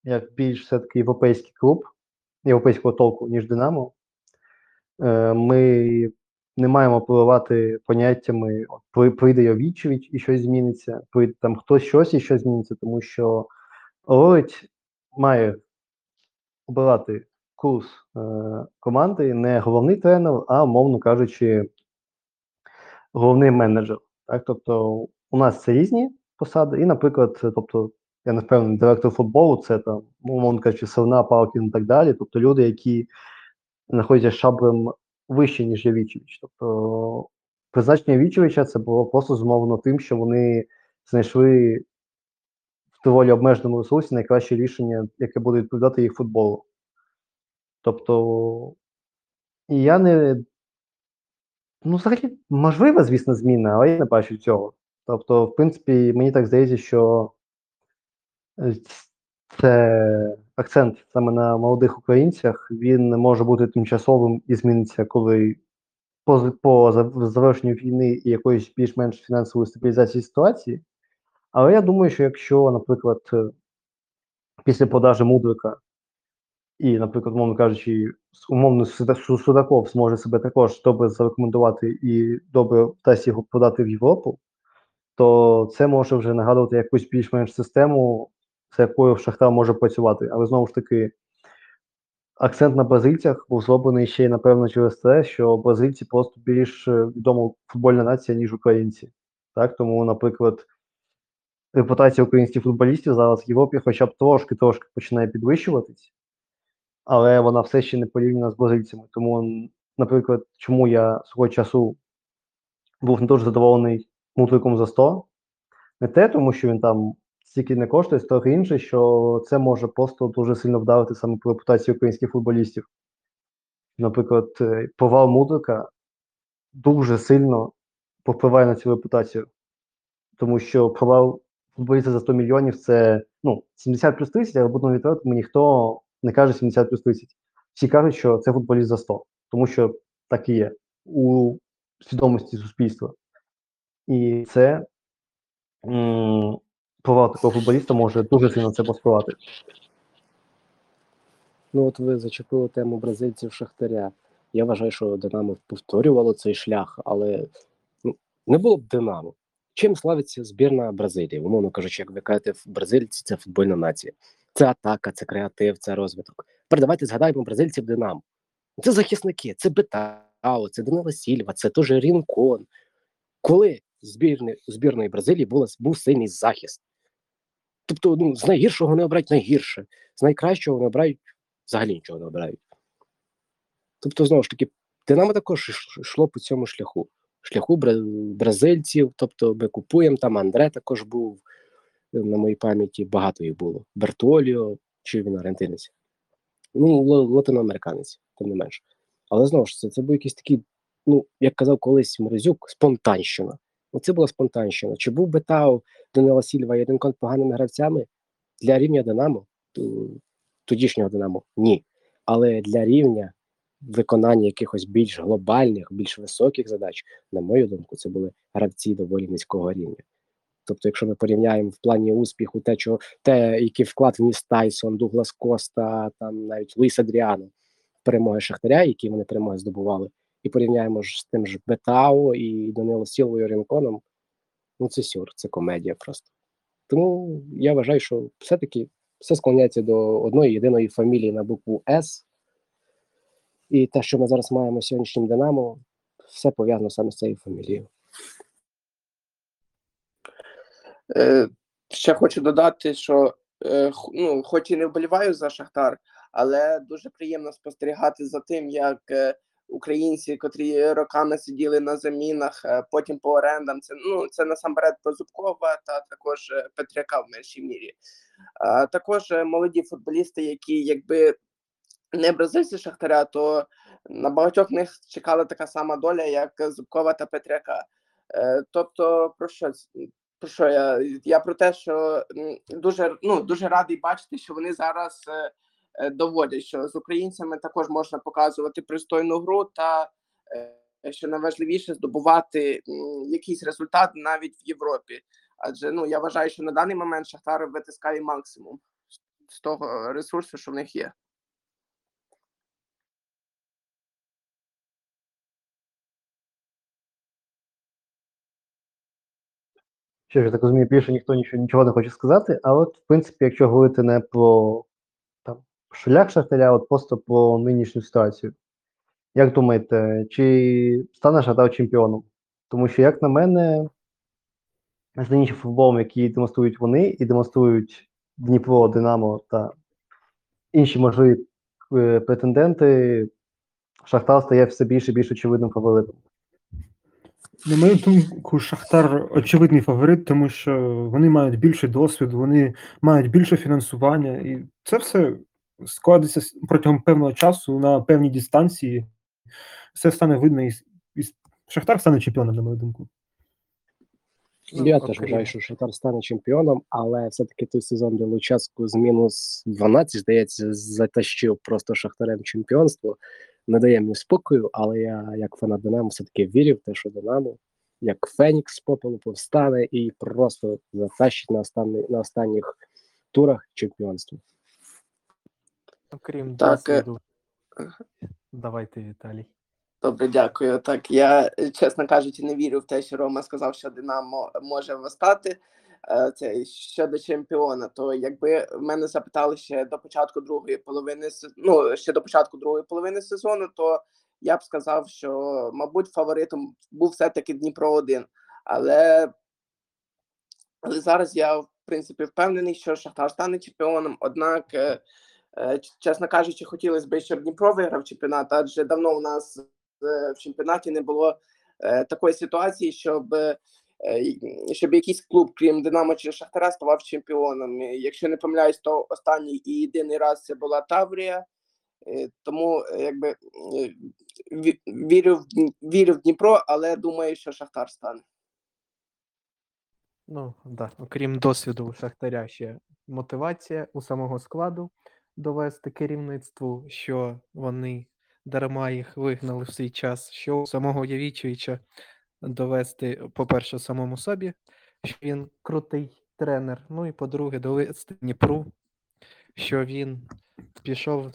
як більш все-таки європейський клуб, європейського толку, ніж Динамо, ми не маємо пливати поняттями, от, прийде Йовічевич і щось зміниться, прийде там хтось щось і щось зміниться, тому що Лорич має обирати курс е- команди, не головний тренер, а, мовно кажучи, головний менеджер. Так? Тобто у нас це різні посади і, наприклад, тобто, я не впевнений, директор футболу, це там, умовно кажучи, Серна, Палкін і так далі, тобто люди, які знаходяться шаблем вище, ніж Йовічевич. Тобто призначення Йовічевича це було просто зумовлено тим, що вони знайшли в доволі обмеженому ресурсі найкраще рішення, яке буде відповідати їх футболу. Тобто, і я не... Ну, взагалі, можлива, звісно, зміна, але я не бачу цього. Тобто, в принципі, мені так здається, що це акцент саме на молодих українцях, він може бути тимчасовим і зміниться, коли по, по завершенню війни і якоїсь більш-менш фінансової стабілізації ситуації. Але я думаю, що якщо, наприклад, після продажу Мудрика і, наприклад, умовно кажучи, умовно Судаков зможе себе також добре зарекомендувати і добре вдасть його продати в Європу, то це може вже нагадувати якусь більш-менш систему, за якою Шахтар може працювати. Але, знову ж таки, акцент на бразильцях був зроблений ще й, напевно, через те, що бразильці просто більш відома футбольна нація, ніж українці. Так? Тому, наприклад, репутація українських футболістів зараз в Європі хоча б трошки-трошки починає підвищуватись, але вона все ще не порівняна з бразильцями. Тому, наприклад, чому я свого часу був не дуже задоволений Мудриком за сто, не те, тому що він там стільки не коштує, трохи інше, що це може просто дуже сильно вдарити саме по репутації українських футболістів. Наприклад, провал Мудрика дуже сильно повпливає на цю репутацію, тому що провал футболіста за сто мільйонів це, ну, сімдесят плюс тридцять, але будемо відверто, ніхто не каже сімдесят плюс тридцять. Всі кажуть, що це футболіст за сто, тому що так і є у свідомості суспільства. І це м- провал такого футболіста може дуже сильно це посприяти. Ну от ви зачепили тему бразильців Шахтаря. Я вважаю, що Динамо повторювало цей шлях, але ну, не було б Динамо. Чим славиться збірна Бразилії? Умовно кажучи, як ви кажете, бразильці – це футбольна нація. Це атака, це креатив, це розвиток. Тепер давайте згадаємо бразильців Динамо. Це захисники, це Бетао, це Данила Сільва, це теж Рінкон. Коли збірни, збірної Бразилії була, був сильний захист? Тобто ну, з найгіршого не обирають найгірше, з найкращого не обирають, взагалі нічого не обирають. Тобто, знову ж таки, Динамо також йшло по цьому шляху. Шляху бразильців, тобто ми купуємо, там Андре також був, на моїй пам'яті багато їх було. Бертоліо, чи він аргентинець, ну, латиноамериканець, тим не менше. Але знову ж, це, це був якийсь такий, ну, як казав колись Морозюк, спонтанщина. Оце була спонтанщина. Чи був Бетау, Данила Сільва і Рінкон поганими гравцями для рівня Динамо, тодішнього Динамо? Ні. Але для рівня виконання якихось більш глобальних, більш високих задач, на мою думку, це були гравці доволі низького рівня. Тобто, якщо ми порівняємо в плані успіху те, чого, те який вклад вніс Тайсон, Дуглас Коста, там навіть Луїс Адріано, перемоги Шахтаря, які вони перемоги здобували, і порівняємо ж з тим ж Бетао і Данило Сілвою Рінконом, ну це сюр, це комедія просто. Тому я вважаю, що все-таки все склоняється до одної єдиної фамілії на букву «С». І те, що ми зараз маємо сьогоднішнім Динамо, все пов'язано саме з цією фамілією. Е, ще хочу додати, що е, ну, хоч і не вболіваю за Шахтар, але дуже приємно спостерігати за тим, як е, українці, котрі роками сиділи на замінах, е, потім по орендам, це, ну, це насамперед Позубкова та також Петряка в меншій мірі. Е, також молоді футболісти, які якби не бразильці Шахтаря, то на багатьох них чекала така сама доля, як Зубкова та Петряка. Е, тобто, про що, про що я? Я про те, що дуже, ну, дуже радий бачити, що вони зараз е, доводять, що з українцями також можна показувати пристойну гру та, е, що найважливіше, здобувати е, якийсь результат навіть в Європі. Адже, ну, я вважаю, що на даний момент Шахтар витискає максимум з того ресурсу, що в них є. Що ж, я так розумію, більше ніхто нічого, нічого не хоче сказати, але от, в принципі, якщо говорити не про там, шлях Шахтаря, а от просто про нинішню ситуацію. Як думаєте, чи стане Шахтар чемпіоном? Тому що, як на мене, з нинішнім футболом, який демонструють вони, і демонструють Дніпро, Динамо та інші можливі претенденти, Шахтар стає все більш і більш очевидним фаворитом. На мою думку, Шахтар очевидний фаворит, тому що вони мають більший досвід, вони мають більше фінансування, і це все складеться протягом певного часу на певній дистанції. Все стане видно, і Шахтар стане чемпіоном, на мою думку. Я okay. теж вважаю, що Шахтар стане чемпіоном, але все-таки той сезон, де Луческу з мінус дванадцять, здається, затащив просто Шахтарем чемпіонство. Не дає мені спокою, але я, як фанат Динамо, все-таки вірю в те, що Динамо, як Фенікс з попелу, повстане і просто затащить на, останні, на останніх турах чемпіонство. Окрім досвіду. Давайте, Віталій. Добре, дякую. Так, я, чесно кажучи, не вірю в те, що Рома сказав, що Динамо може встати. Це щодо чемпіона, то якби мене запитали ще до початку другої половини, ну, ще до початку другої половини сезону, то я б сказав, що, мабуть, фаворитом був все-таки Дніпро один. Але, але зараз я, в принципі, впевнений, що Шахтар стане чемпіоном, однак, чесно кажучи, хотілося б, щоб Дніпро виграв чемпіонат, адже давно у нас в чемпіонаті не було такої ситуації, щоб щоб якийсь клуб, крім Динамо чи Шахтара, ставав чемпіоном. Якщо не помиляюсь, то останній і єдиний раз це була Таврія. Тому, якби, вірю в, вірю в Дніпро, але думаю, що Шахтар стане. Ну, да. Окрім досвіду у Шахтаря, ще мотивація у самого складу довести керівництву, що вони дарма їх вигнали в свій час, що у самого Явічевича довести, по-перше, самому собі, що він крутий тренер, ну і, по-друге, довести Дніпру, що він пішов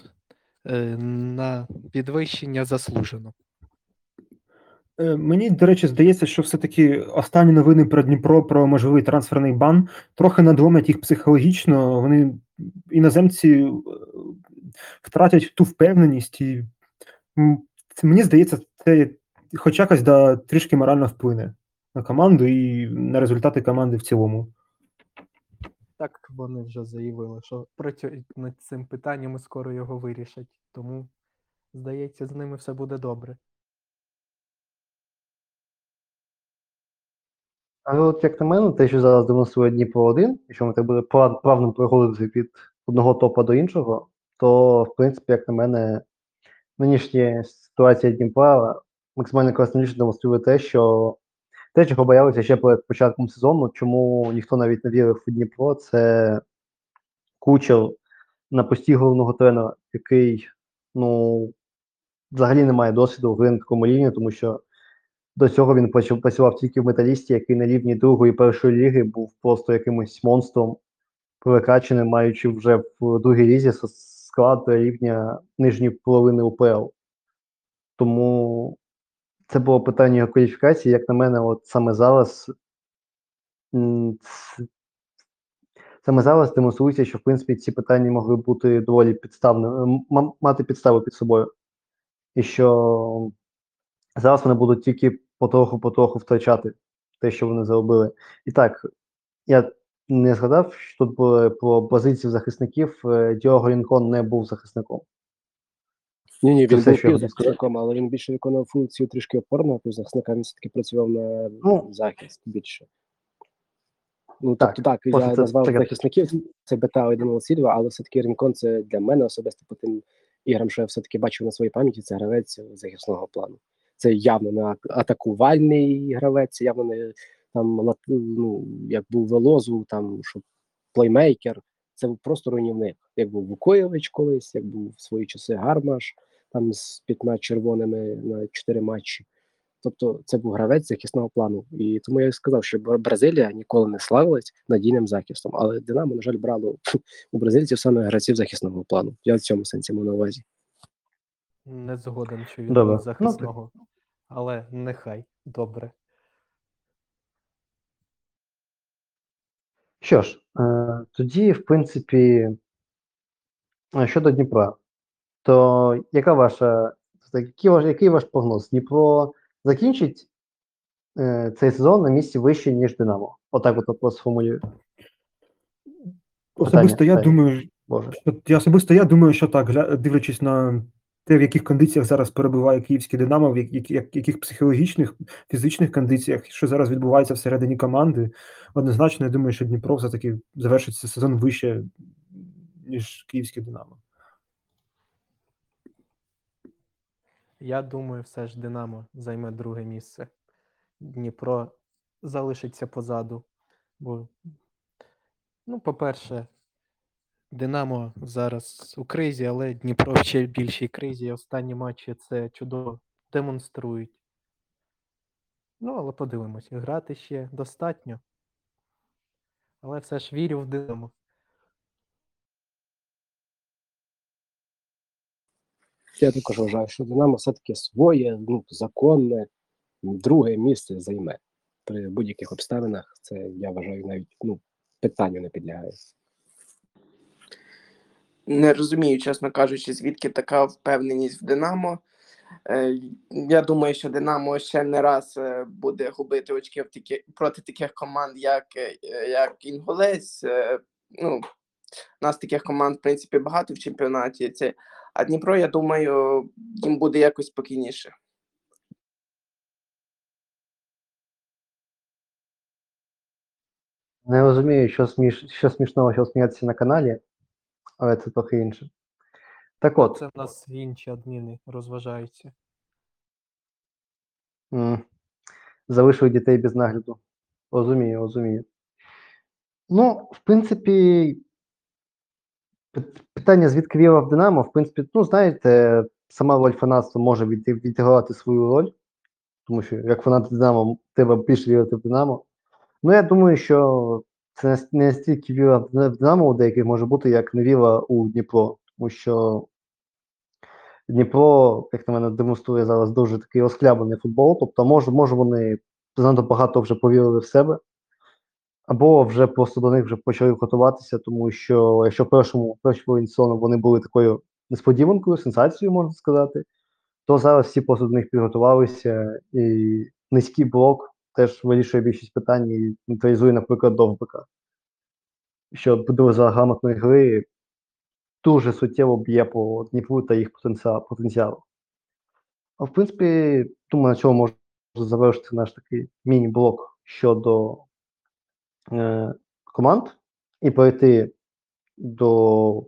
на підвищення заслужено. Мені, до речі, здається, що все-таки останні новини про Дніпро, про можливий трансферний бан, трохи надломлять їх психологічно. Вони, іноземці, втратять ту впевненість. І мені здається, це хоч якось да, трішки морально вплине на команду і на результати команди в цілому. Так вони вже заявили, що над цим питанням скоро його вирішать. Тому, здається, з ними все буде добре. Але от, як на мене, те, що зараз демонструє Дніпро один, якщо ми так буде плавно переходити від одного топа до іншого, то, в принципі, як на мене, нинішня ситуація Дніпра максимально краснорічно демонструє те, що те, чого боялися ще перед початком сезону, чому ніхто навіть не вірив у Дніпро, це Кучер на пості головного тренера, який, ну, взагалі не має досвіду в гри на такому рівні, тому що до цього він працював тільки в Металісті, який на рівні другої і першої ліги був просто якимось монстром, перекаченим, маючи вже в другій лізі склад рівня нижньої половини УПЛ. Тому це було питання його кваліфікації. Як на мене, от саме зараз саме зараз демонструється, що в принципі ці питання могли бути доволі підставними, мати підставу під собою. І що зараз вони будуть тільки потроху-потроху втрачати те, що вони заробили. І так, я не згадав, що тут були про позиції захисників. Діого Рінкон не був захисником. Ні-ні, він був півзахисником, але він більше виконував функцію трішки опорного півзахисника, він все-таки працював на ну, захист більше. Ну, так, тобто, так, я це, назвав так, захисників, це Бетао і Данило Сільва, але все-таки Рінкон це для мене особисто по тим іграм, що я все-таки бачив на своїй пам'яті, це гравець захисного плану. Це явно не атакувальний гравець, явно не там, ну, як був Велозу, там, що плеймейкер. Це був просто руйнівник. Як був Вукоєвич колись, як був в свої часи Гармаш, там з п'ятьма червоними на чотири матчі. Тобто це був гравець захисного плану. І тому я сказав, що Бразилія ніколи не славилась надійним захистом. Але Динамо, на жаль, брало у бразильців саме гравців захисного плану. Я в цьому сенсі маю на увазі. Не згоден, що він був захисного, ну, але нехай, добре. Що ж, тоді, в принципі, щодо Дніпра, то яка ваша, який ваш, який ваш прогноз? Дніпро закінчить цей сезон на місці вище, ніж Динамо? Отак от вопрос сформулюю. Особисто я думаю, я особисто я думаю, що так, дивлячись на те, в яких кондиціях зараз перебуває київське Динамо, в яких психологічних, фізичних кондиціях, що зараз відбувається всередині команди, однозначно, я думаю, що Дніпро все-таки завершиться сезон вище, ніж київське Динамо. Я думаю, все ж Динамо займе друге місце. Дніпро залишиться позаду. Бо, ну, по-перше, Динамо зараз у кризі, але Дніпро в ще більшій кризі. Останні матчі це чудово демонструють. Ну, але подивимось, грати ще достатньо. Але все ж вірю в Динамо. Я також вважаю, що Динамо все-таки своє, ну, законне, друге місце займе. При будь-яких обставинах це, я вважаю, навіть, ну, питанню не підлягає. Не розумію, чесно кажучи, звідки така впевненість в Динамо. Я думаю, що Динамо ще не раз буде губити очки в такі, проти таких команд, як, як Інгулець. Ну, у нас таких команд, в принципі, багато в чемпіонаті. Це, а Дніпро, я думаю, їм буде якось спокійніше. Не розумію, що, сміш... що смішного, що сміятися на каналі. Але це трохи інше. Так от. Це в нас інші адміни розважаються. Mm. Залишили дітей без нагляду. Розумію, розумію. Ну, в принципі, питання, звідки віра в Динамо, в принципі, ну, знаєте, сама роль фанатства може відігравати свою роль, тому що, як фанат Динамо, треба більше вірити в Динамо. Ну, я думаю, що це не настільки віра в Динамо у деяких може бути, як невіра у Дніпро. Тому що Дніпро, як на мене, демонструє зараз дуже такий розхлябаний футбол, тобто може, може вони занадто багато вже повірили в себе, або вже просто до них вже почали готуватися, тому що якщо в першому половині сезону вони були такою несподіванкою, сенсацією, можна сказати, то зараз всі просто до них підготувалися, і низький блок теж вирішує більшість питань і нейтралізує, наприклад, Довбика, що дуже грамотної гри дуже суттєво б'є по Дніпру та їх потенціалу. А в принципі, думаю, на чому може завершити наш такий міні-блок щодо е, команд і перейти до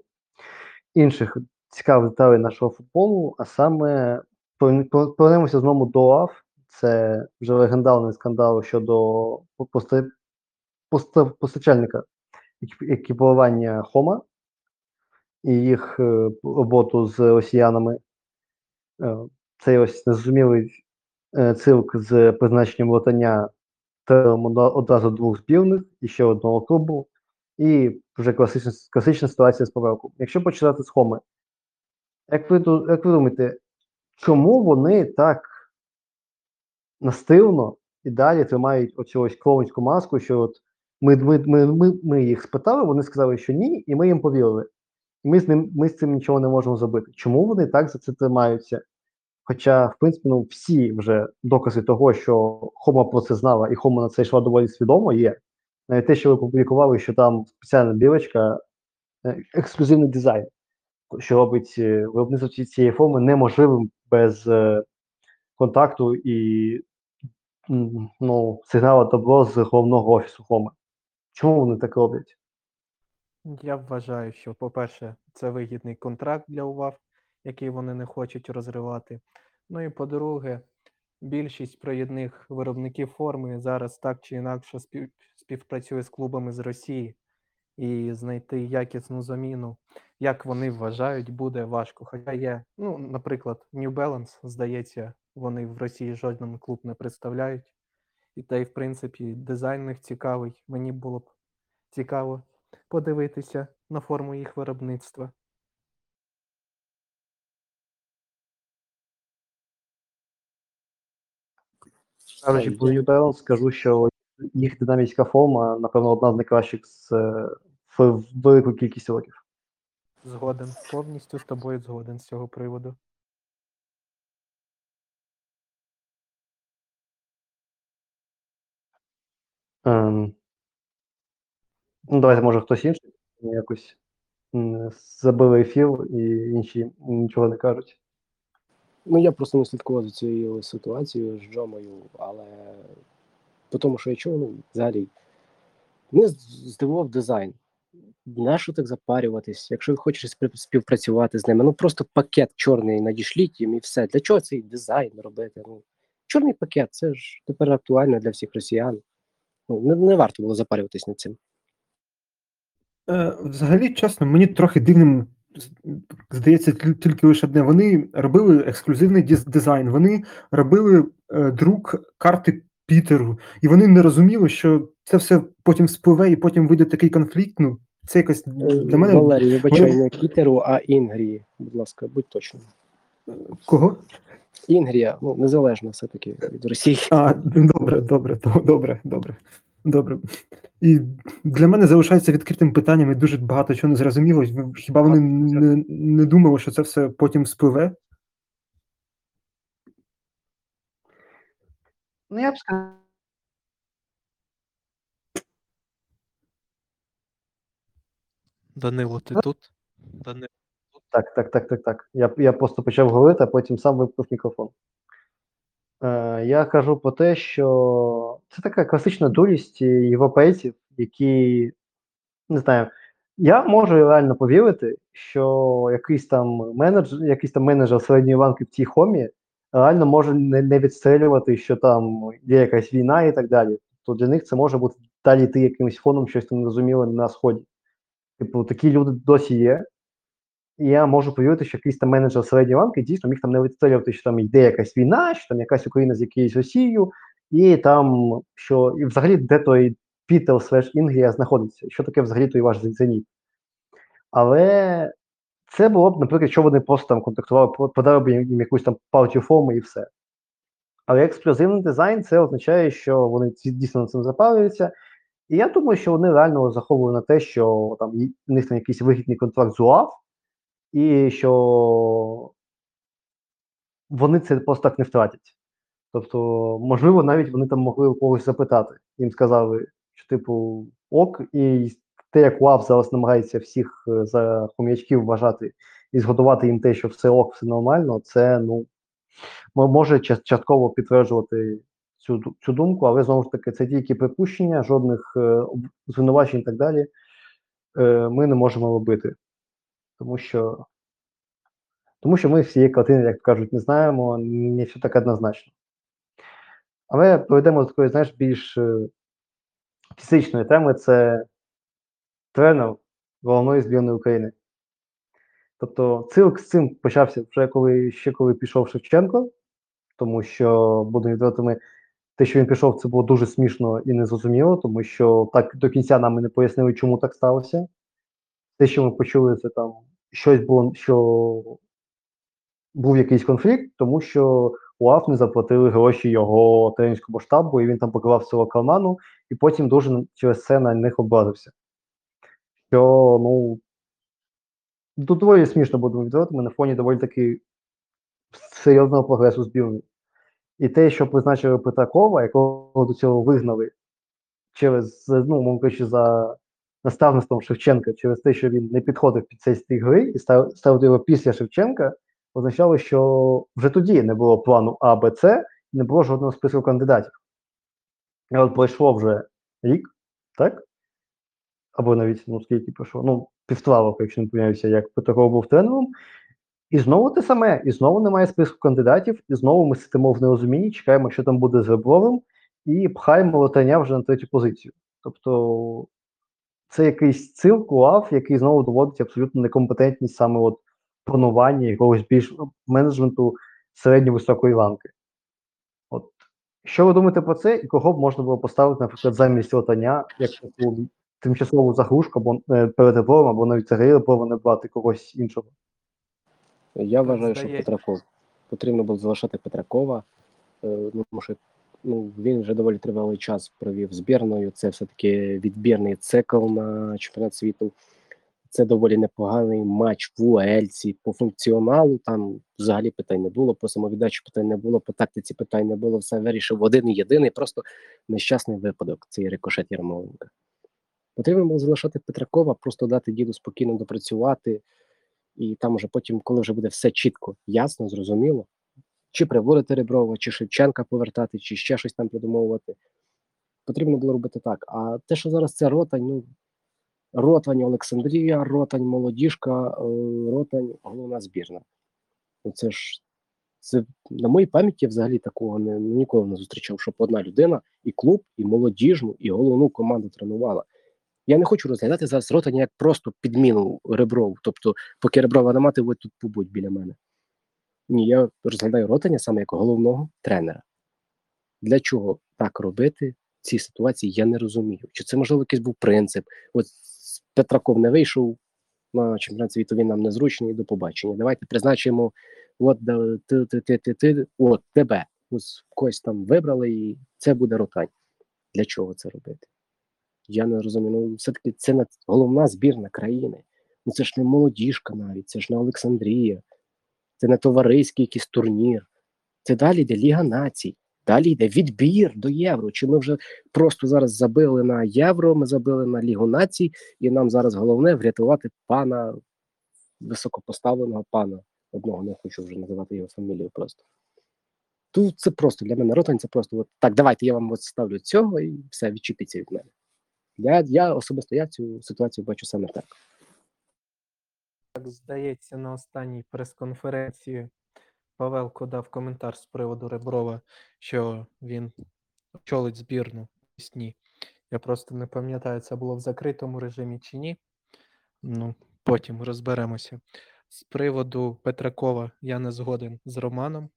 інших цікавих деталей нашого футболу, а саме повернемося знову до УАФ. Це вже легендарний скандал щодо постачальника екіпірування Хома і їх роботу з росіянами. Цей ось незрозумілий цирк з призначенням латання одразу двох збірних і ще одного клубу. І вже класична, класична ситуація з Павелком. Якщо починати з Хоми, як ви, як ви думаєте, чому вони так настирно і далі тримають оцю ось клоунську маску, що от ми, ми, ми, ми, ми їх спитали, вони сказали, що ні, і ми їм повірили. І ми з, ним, ми з цим нічого не можемо зробити. Чому вони так за це тримаються? Хоча, в принципі, ну, всі вже докази того, що Хома про це знала і Хома на це йшла доволі свідомо, є. Навіть те, що ви публікували, що там спеціальна бірочка, ексклюзивний дизайн, що робить виробництво цієї форми неможливим без контакту і, ну, сигнала табло з головного офісу Хоми. Чому вони так роблять? Я вважаю, що, по-перше, це вигідний контракт для УАФ, який вони не хочуть розривати. Ну і, по-друге, більшість провідних виробників форми зараз так чи інакше спів... співпрацює з клубами з Росії, і знайти якісну заміну, як вони вважають, буде важко. Хоча є, ну, наприклад, New Balance, здається, вони в Росії жоден клуб не представляють. І та й, в принципі, дизайн в них цікавий. Мені було б цікаво подивитися на форму їх виробництва. Кажучи про New Balance, скажу, що їх динамічна форма, напевно, одна з найкращих з великою кількістю років. Згоден. Повністю з тобою згоден з цього приводу. Ем. Ну, давайте, може, хтось інший якось забили ефір і інші нічого не кажуть. Ну, я просто не слідкував за цією ситуацією з Джомою, але по тому, що я чув, ну, взагалі, мене здивував дизайн. Нащо так запарюватись, якщо ви хочете співпрацювати з ними? Ну, просто пакет чорний надішліть їм і все. Для чого цей дизайн робити? Ну, чорний пакет, це ж тепер актуально для всіх росіян. Ну, не, не варто було запарюватись над цим. Е, взагалі, чесно, мені трохи дивним здається тільки лише одне. Вони робили ексклюзивний дизайн, вони робили е, друк карти Пітеру, і вони не розуміли, що це все потім спливе і потім вийде такий конфлікт. Ну, це якось для мене... Валерій, вибачай, не Пітеру, а Інгрії, будь ласка, будь точним. Кого? Інгрія, ну, незалежно все-таки від Росії. А, добре, добре, добре, добре, добре. І для мене залишається відкритим питанням, і дуже багато чого не зрозуміло. Хіба вони не, не думали, що це все потім спливе? Ну, я б сказав. Данило, ти тут? Данило. Так, так, так, так, так. Я, я просто почав говорити, а потім сам випнув мікрофон. Е, я кажу про те, що це така класична дурість європейців, які, не знаю, я можу реально повірити, що якийсь там менеджер, якийсь там менеджер середньої ланки в цій Хомі реально може не, не відстрілювати, що там є якась війна і так далі. То для них це може бути далі йти якимось фоном, щось там незрозуміле на сході. Типу, такі люди досі є. І я можу повірити, що якийсь там менеджер середньої ланки дійсно міг там не відстрілювати, що там йде якась війна, що там якась Україна з якоюсь Росією, і там, що, і взагалі, де той Пітер слеш Інгрія знаходиться, що таке взагалі той ваш Зеніт. Але Це було б, наприклад, якщо вони просто там контактували, подали б їм якусь там партію форми і все. Але ексклюзивний дизайн, це означає, що вони дійсно над цим запарюються. І я думаю, що вони реально заховують на те, що там у них там якийсь вигідний контракт з УАФ, і що вони це просто так не втратять. Тобто, можливо, навіть вони там могли у когось запитати. Їм сказали, що типу ок, і те, як УАФ зараз намагається всіх за хом'ячків вважати і згодувати їм те, що все ок, все нормально, це, ну, може частково підтверджувати цю, цю думку, але, знову ж таки, це тільки припущення, жодних е, звинувачень і так далі е, ми не можемо робити. Тому що, тому що ми всієї картини, як кажуть, не знаємо, не все так однозначно. Але перейдемо до такої, знаєш, більш фізичної теми, це тренер головної збірної України. Тобто цирк з цим почався вже коли, ще коли пішов Шевченко, тому що, будемо відвертими, те, що він пішов, це було дуже смішно і незрозуміло, тому що так до кінця нам не пояснили, чому так сталося. Те, що ми почули, це там щось було, що був якийсь конфлікт, тому що УАФ не заплатили гроші його тренерському штабу, і він там покривав свого карману, і потім дуже через це на них образився. Що, ну, тут доволі смішно будемо відверти, ми на фоні доволі таки серйозного прогресу збірної. І те, що призначили Петракова, якого до цього вигнали через, ну, мов кажучи, за наставництвом Шевченка, через те, що він не підходив під цей стиль гри і став, ставити його після Шевченка, означало, що вже тоді не було плану А, Б, С, не було жодного списку кандидатів. І от пройшло вже рік, так? Або навіть, ну, скільки пройшло, ну, півтора року, якщо не помиляюся, як Петраков був тренером. І знову те саме, і знову немає списку кандидатів, і знову ми сидимо в нерозумінні, чекаємо, що там буде з Ребровим, і пхаємо лотання вже на третю позицію. Тобто це якийсь цирк УАФ, який знову доводить абсолютно некомпетентність саме от планування якогось більш менеджменту середньо-високої ланки. От. Що ви думаєте про це, і кого б можна було поставити, наприклад, замість лотання, як таку тимчасову загрузку або е, перед Ребровим, або навіть взагалі Реброва не брати когось іншого? Я вважаю, що Петраков. Потрібно було залишати Петракова, тому що, ну, він вже доволі тривалий час провів збірною. Це все-таки відбірний цикл на чемпіонат світу. Це доволі непоганий матч в УАЕЛьці. По функціоналу там взагалі питань не було, по самовіддачі питань не було, по тактиці питань не було. Все вирішив один і єдиний, просто нещасний випадок, цей рикошет Ярмоленка. Потрібно було залишати Петракова, просто дати діду спокійно допрацювати. І там уже потім, коли вже буде все чітко, ясно, зрозуміло, чи приводити Реброва, чи Шевченка повертати, чи ще щось там придумовувати. Потрібно було робити так. А те, що зараз це ротань, ну, ротань Олександрія, ротань молодіжка, ротань головна збірна. Це ж, це, на моїй пам'яті взагалі такого не, ніколи не зустрічав, щоб одна людина і клуб, і молодіжну, і головну команду тренувала. Я не хочу розглядати зараз ротання як просто підміну Реброву. Тобто, поки Реброва не мати, ви тут побудь біля мене. Ні, я розглядаю ротання саме як головного тренера. Для чого так робити в цій ситуації, я не розумію. Чи це, можливо, якийсь був принцип? От Петраков не вийшов на чемпіонат світу, він нам незручний, до побачення. Давайте призначимо от, ти, ти, ти, ти, ти, от тебе. Ось когось там вибрали, і це буде ротань. Для чого це робити? Я не розумію, ну, все-таки це головна збірна країни. Ну, це ж не молодіжка навіть, це ж не Олександрія, це не товариський якийсь турнір. Це далі йде Ліга націй, далі йде відбір до Євро. Чи ми вже просто зараз забили на Євро, ми забили на Лігу націй, і нам зараз головне врятувати пана, високопоставленого пана. Одного не хочу вже називати його фамілію просто. Тут це просто, для мене ротань, це просто от, так, давайте я вам от ставлю цього і все, відчіпіться від мене. Я, я особисто я цю ситуацію бачу саме так. Так, здається, на останній прес-конференції Павелко дав коментар з приводу Реброва, що він очолить збірну у сні. Я просто не пам'ятаю, це було в закритому режимі чи ні. Ну, потім розберемося. З приводу Петракова я не згоден з Романом.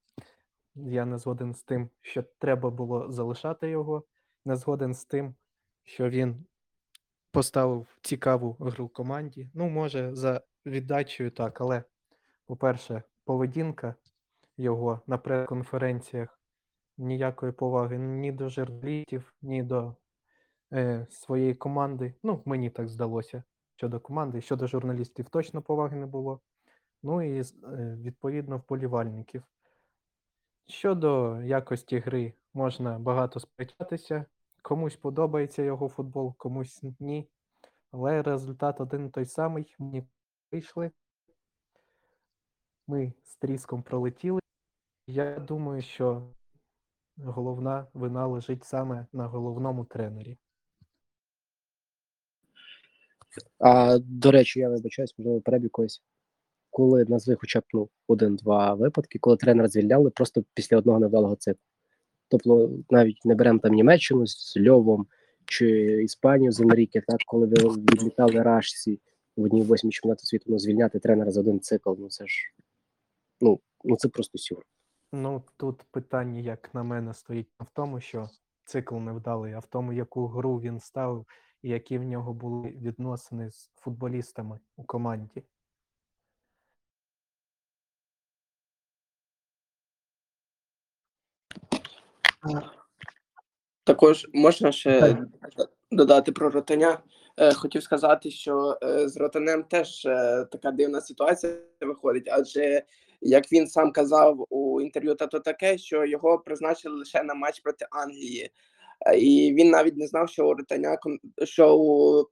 Я не згоден з тим, що треба було залишати його. Не згоден з тим, що він поставив цікаву гру команді. Ну, може, за віддачею так, але, по-перше, поведінка його на прес-конференціях, ніякої поваги ні до журналістів, ні до е, своєї команди. Ну, мені так здалося, щодо команди, щодо журналістів точно поваги не було. Ну і, е, відповідно, вболівальників. Щодо якості гри можна багато сперечатися. Комусь подобається його футбол, комусь ні. Але результат один той самий. Ми вийшли. Ми з тріском пролетіли. Я думаю, що головна вина лежить саме на головному тренері. А, до речі, я вибачаюсь, можливо, перебіг когось. Коли назви хоча б ну, один-два випадки, коли тренера звільняли просто після одного невдалого циклу. Тобто навіть не беремо там Німеччину з Львовом чи Іспанію з Енріке, так, коли відлітали рашці в одній восьмій чемпіонату світу, ну, звільняти тренера за один цикл, ну це ж, ну, ну це просто сюр. Ну тут питання, як на мене, стоїть в тому, що цикл невдалий, а в тому, яку гру він ставив і які в нього були відносини з футболістами у команді. Також можна ще додати про Ротаня. Хотів сказати, що з Ротанем теж така дивна ситуація виходить, адже, як він сам казав у інтерв'ю та то таке, що його призначили лише на матч проти Англії. І він навіть не знав, що у Ротаня, що у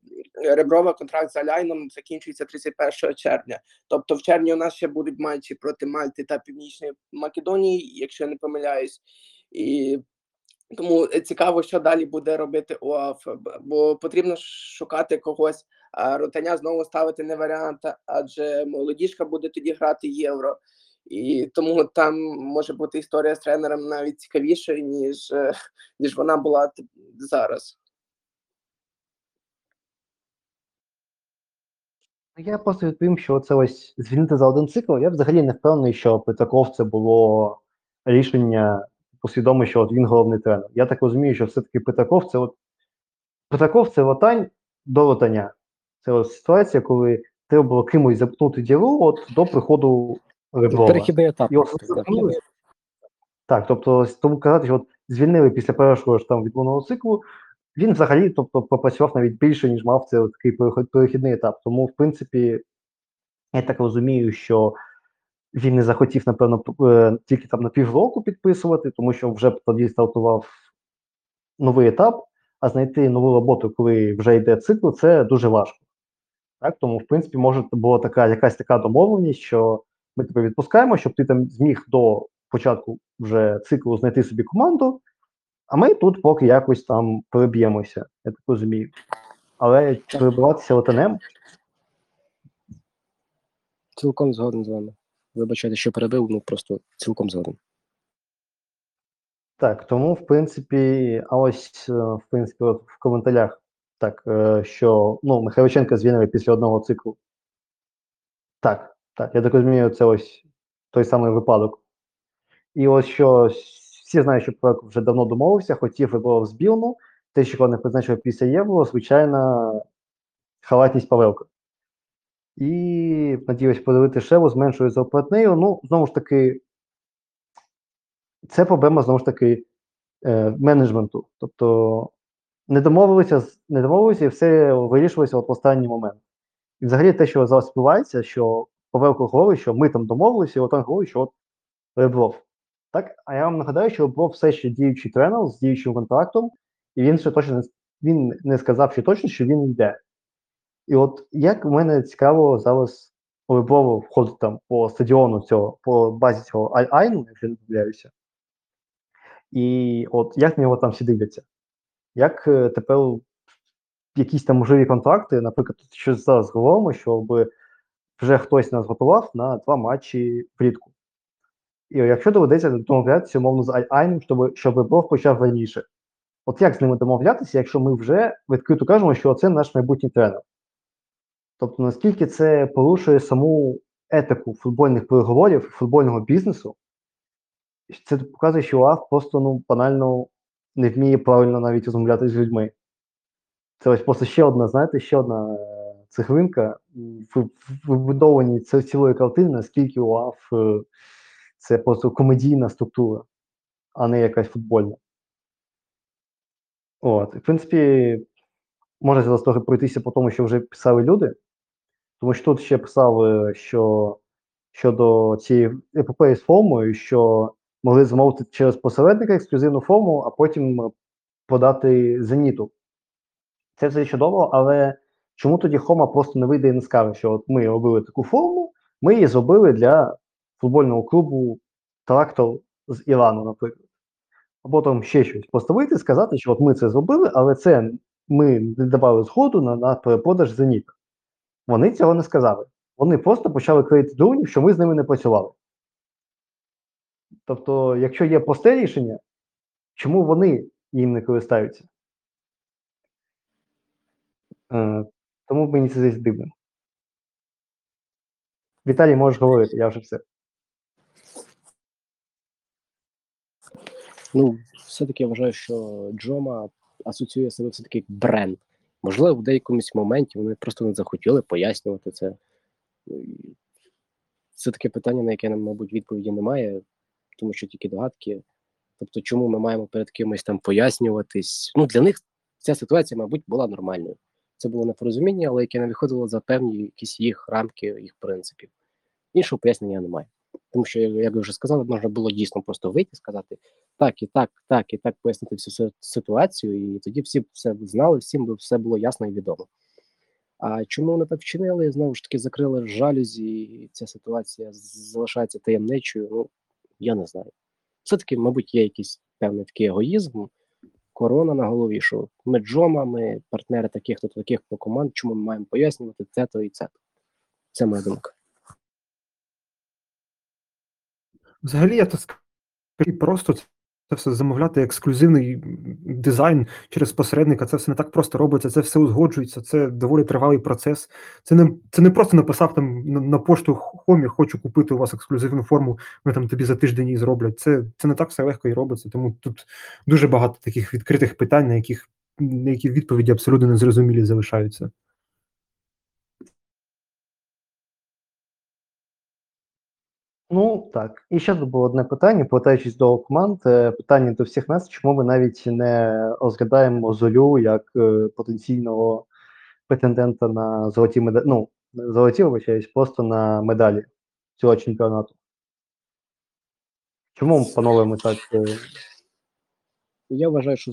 Реброва контракт з Аляйном закінчується тридцять першого червня. Тобто в червні у нас ще будуть матчі проти Мальти та Північної Македонії, якщо я не помиляюсь. І тому цікаво, що далі буде робити УАФ, бо потрібно шукати когось, а Ротаня знову ставити не варіант, адже молодіжка буде тоді грати євро. І тому там може бути історія з тренером навіть цікавішою, ніж, ніж вона була зараз. Я просто відповім, що це ось звільнити за один цикл. Я взагалі не впевнений, що Петраков це було рішення усвідомив, що от він головний тренер. Я так розумію, що все-таки Петраков це от Петраков це латань до латання. Це ось ситуація, коли треба було кимось запнути діру от до приходу Реброва. Перехідний етап. Ось, перехідний. Так, тобто, тому казати, що от звільнили після першого ж там відбувного циклу, він взагалі, тобто, попрацював навіть більше, ніж мав цей такий перехідний етап. Тому, в принципі, я так розумію, що він не захотів, напевно, тільки там на півроку підписувати, тому що вже тоді стартував новий етап, а знайти нову роботу, коли вже йде цикл, це дуже важко. Так? Тому, в принципі, може була така, якась така домовленість, що ми тебе відпускаємо, щоб ти там зміг до початку вже циклу знайти собі команду, а ми тут поки якось там переб'ємося, я так розумію. Але перебиватися ЛТНМ? Цілком згоден з вами. Вибачайте, що перебив, ну просто цілком згоден. Так, тому, в принципі, а ось, в принципі, от в коментарях, так, що, ну, Михайловиченка звільнили після одного циклу. Так, так, я так розумію, це ось той самий випадок. І ось що, всі знають, що проект вже давно домовився, хотів виборов збірну, те, що не призначили після євро, звичайна халатність Павелка. І надіюсь поділити шеву з меншою зарплатнею. Ну, знову ж таки, це проблема, знову ж таки, е, менеджменту. Тобто не домовилися, не домовилися і все вирішилося в останній момент. І взагалі те, що зараз відбувається, що Павелко говорить, що ми там домовилися, і отам говорить, що от Ребров. Так? А я вам нагадаю, що Ребров все ще діючий тренер з діючим контрактом, і він ще точно не, він не сказав ще точно, що він йде. І от як мене цікаво зараз Реброва входить там по стадіону цього, по базі цього Аль-Айну, якщо не помиляюся. І от як на нього там всі дивляться? Як тепер якісь там можливі контракти, наприклад, що зараз говоримо, щоб вже хтось нас готував на два матчі влітку. І якщо доведеться домовлятися, умовно, з Аль-Айном, щоб, щоб Ребров почав раніше. От як з ними домовлятися, якщо ми вже відкрито кажемо, що це наш майбутній тренер? Тобто, наскільки це порушує саму етику футбольних переговорів, футбольного бізнесу, це показує, що УАФ просто, ну, банально не вміє правильно навіть розмовляти з людьми. Це ось просто ще одна, знаєте, ще одна цеглинка в вибудованні цілої картини, наскільки УАФ це просто комедійна структура, а не якась футбольна. От, в принципі, можна зараз трохи пройтися по тому, що вже писали люди, тому що тут ще писали, що щодо цієї епопеї з формою, що могли замовити через посередника ексклюзивну форму, а потім подати Зеніту. Це все чудово, але чому тоді Хома просто не вийде і не скаже, що от ми робили таку форму, ми її зробили для футбольного клубу «Трактор» з Ірану, наприклад. Або там ще щось. Просто вийти і сказати, що от ми це зробили, але це ми не давали згоду на, на перепродаж «Зеніта». Вони цього не сказали. Вони просто почали клеїти дурнів, що ми з ними не працювали. Тобто, якщо є просте рішення, чому вони їм не користаються? Е, тому мені це десь дивно. Віталій, можеш говорити, я вже все. Ну, все-таки я вважаю, що Джома асоціює себе все-таки як бренд. Можливо, в деякомусь моменті вони просто не захотіли пояснювати це. Це таке питання, на яке, мабуть, відповіді немає, тому що тільки догадки. Тобто, чому ми маємо перед кимось там пояснюватись? Ну, для них ця ситуація, мабуть, була нормальною. Це було непорозуміння, але яке не виходило за певні якісь їх рамки, їх принципів. Іншого пояснення немає. Тому що, як ви вже сказали, можна було дійсно просто вийти і сказати так, і так, так, і так пояснити всю ситуацію, і тоді всі все знали, всім би все було ясно і відомо. А чому вони так вчинили? Знову ж таки, закрили жалюзі, і ця ситуація залишається таємничою, ну, я не знаю. Все-таки, мабуть, є якийсь певний такий егоїзм, корона на голові, що ми Джома, ми партнери таких-то, таких по команд, чому ми маємо пояснювати це-то і це-то. Це моя думка. Взагалі, я так скажу, просто це все замовляти ексклюзивний дизайн через посередника, це все не так просто робиться, це все узгоджується, це доволі тривалий процес. Це не, це не просто написав там на, на пошту Хомі, хочу купити у вас ексклюзивну форму, ми там тобі за тиждень її зроблять. Це, це не так все легко і робиться, тому тут дуже багато таких відкритих питань, на, яких, на які відповіді абсолютно незрозумілі залишаються. Ну, так. І ще тут було одне питання, повертаючись до команд, питання до всіх нас, чому ми навіть не розглядаємо Зорю як потенційного претендента на золоті медалі, ну, золоті, вибачаюсь, просто на медалі цього чемпіонату. Чому, панове, ми так облазилися? Я вважаю, що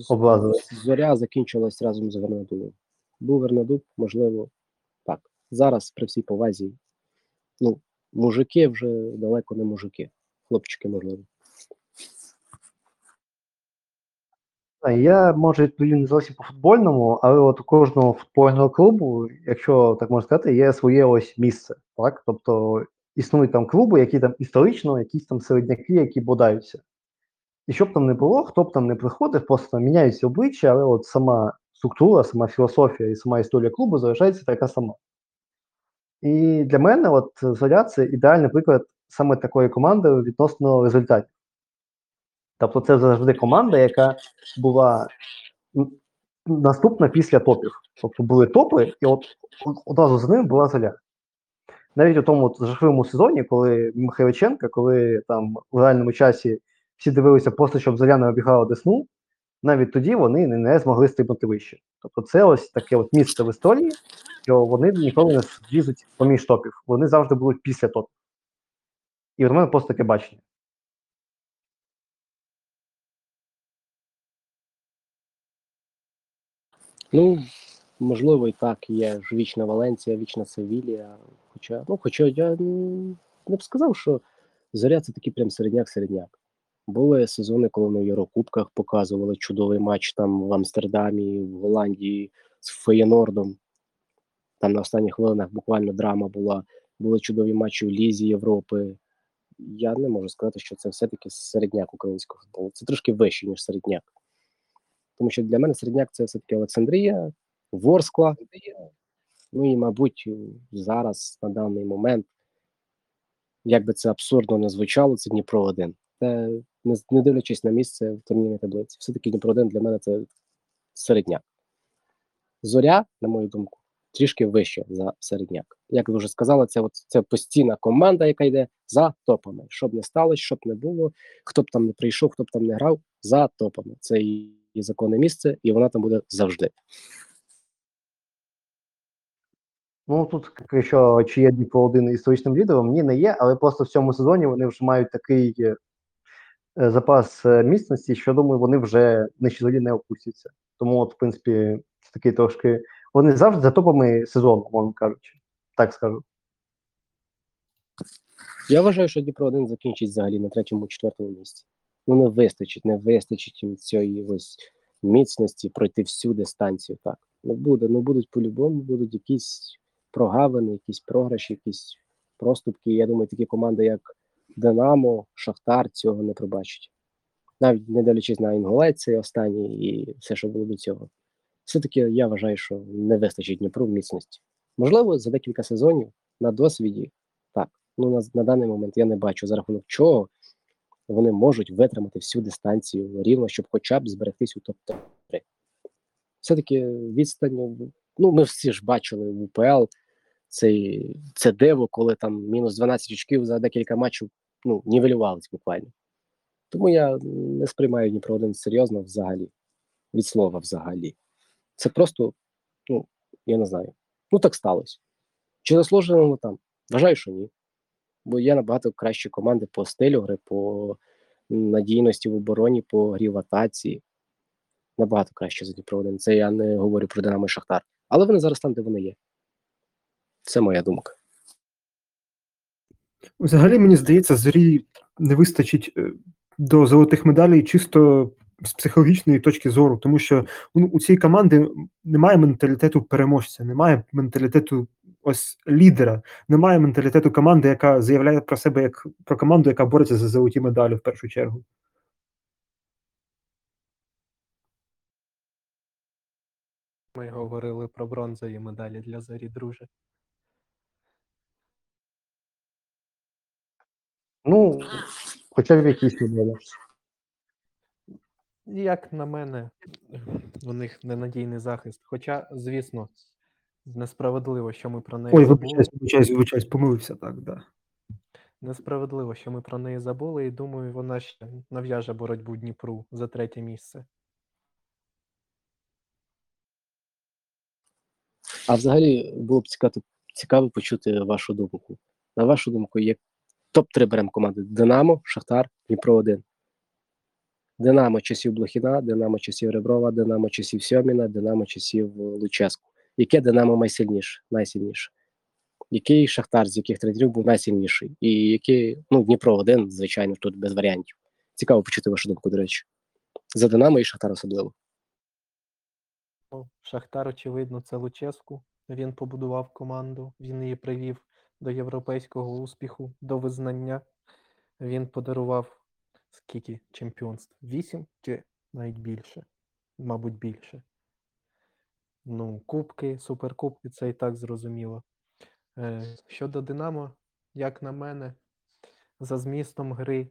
Зоря закінчилась разом з Вернадубом. Був Вернадуб, можливо, так. Зараз, при всій повазі, ну, мужики вже далеко не мужики. Хлопчики, можливо. Я, може, не зовсім по-футбольному, але от у кожного футбольного клубу, якщо так можна сказати, є своє ось місце. Так? Тобто існують там клуби, які там історично, якісь там середняки, які бодаються. І що б там не було, хто б там не приходив, просто там міняються обличчя, але от сама структура, сама філософія і сама історія клубу залишається така сама. І для мене от Зоря – це ідеальний приклад саме такої команди відносно результатів. Тобто це завжди команда, яка була наступна після топів. Тобто були топи, і от одразу з ним була Зоря. Навіть у тому от, жахливому сезоні, коли Михайличенка, коли там у реальному часі всі дивилися просто, щоб Зоря не обіграла Десну, навіть тоді вони не змогли стрибнути вище. Тобто це ось таке от місце в історії, що вони ніколи не злізуть поміж топів. Вони завжди будуть після топів. І в мене просто таке бачення. Ну, можливо, і так. Є ж вічна Валенція, вічна Севілія. Хоча, ну, хоча я не б сказав, що Зоря – це такий прям середняк-середняк. Були сезони, коли на Єврокубках показували чудовий матч там в Амстердамі, в Голландії з Феєнордом. Там на останніх хвилинах буквально драма була. Були чудові матчі в Лізі Європи. Я не можу сказати, що це все-таки середняк українського футболу. Це трошки вище, ніж середняк. Тому що для мене середняк – це все-таки Олександрія, Ворскла. Ну і, мабуть, зараз, на даний момент, як би це абсурдно не звучало, це Дніпро один. Та не дивлячись на місце в турнірній таблиці, все-таки Дніпро один для мене це середняк. Зоря, на мою думку, трішки вище за середняк. Як ви вже сказали, це, от, це постійна команда, яка йде за топами. Щоб не сталося, щоб не було, хто б там не прийшов, хто б там не грав, за топами. Це її законне місце, і вона там буде завжди. Ну, тут, якщо чи є Дніпро один історичним лідером, ні, не є, але просто в цьому сезоні вони вже мають такий е, запас міцності, що, думаю, вони вже нижче зорі не опустяться. Тому, от, в принципі, це такий трошки... Вони завжди за топами сезону, можна кажучи. Так скажу. Я вважаю, що Дніпро один закінчить взагалі на третьому, четвертому місці. Ну, не вистачить, не вистачить від цієї ось міцності пройти всю дистанцію, так. Не буде, ну, будуть по-любому, будуть якісь прогавини, якісь програші, якісь проступки. Я думаю, такі команди, як Динамо, Шахтар, цього не пробачать. Навіть не дивлячись на Інгулець, цей останній, і все, що було до цього. Все-таки я вважаю, що не вистачить Дніпру в міцності. Можливо, за декілька сезонів на досвіді, так. Ну, на, на даний момент я не бачу, за рахунок чого вони можуть витримати всю дистанцію рівно, щоб хоча б зберегтись у топ-три. Все-таки відстань, ну, ми всі ж бачили в УПЛ це, це диво, коли там мінус дванадцять очків за декілька матчів, ну, нівелювались буквально. Тому я не сприймаю Дніпро один серйозно взагалі, від слова взагалі. Це просто, ну, я не знаю, ну, так сталося. Чи заслужено там? Вважаю, що ні. Бо є набагато кращі команди по стилю гри, по надійності в обороні, по грі в атаці. Набагато краще за Дніпро один. Це я не говорю про Динамо і Шахтар. Але вони зараз там, де вони є. Це моя думка. Взагалі, мені здається, Зорі не вистачить до золотих медалей чисто з психологічної точки зору. Тому що, ну, у цій команди немає менталітету переможця, немає менталітету ось лідера, немає менталітету команди, яка заявляє про себе як про команду, яка бореться за золоті медалі в першу чергу. Ми говорили про бронзові медалі для Зорі, друже. Ну, хоча б якісь медалі. Як на мене, у них ненадійний захист. Хоча, звісно, несправедливо, що ми про неї Ой, забули. Ой, вибачаюсь, вибачаюсь, помилився, так, так. Да. Несправедливо, що ми про неї забули, і думаю, вона ще нав'яже боротьбу Дніпру за третє місце. А взагалі було б цікаво, цікаво почути вашу думку. На вашу думку, як топ-три беремо команди: Динамо, Шахтар, Дніпро-один. Динамо часів Блохіна, Динамо часів Реброва, Динамо часів Сьоміна, Динамо часів Луческу. Яке Динамо найсильніше? найсильніше? Який Шахтар, з яких тренерів був найсильніший? І який, ну, Дніпро-один, звичайно, тут без варіантів. Цікаво почути вашу думку, до речі. За Динамо і Шахтар особливо. Шахтар, очевидно, це Луческу. Він побудував команду, він її привів до європейського успіху, до визнання. Він подарував скільки чемпіонств? Вісім чи навіть більше? Мабуть, більше. Ну, кубки, суперкубки, це і так зрозуміло. Щодо Динамо, як на мене, за змістом гри,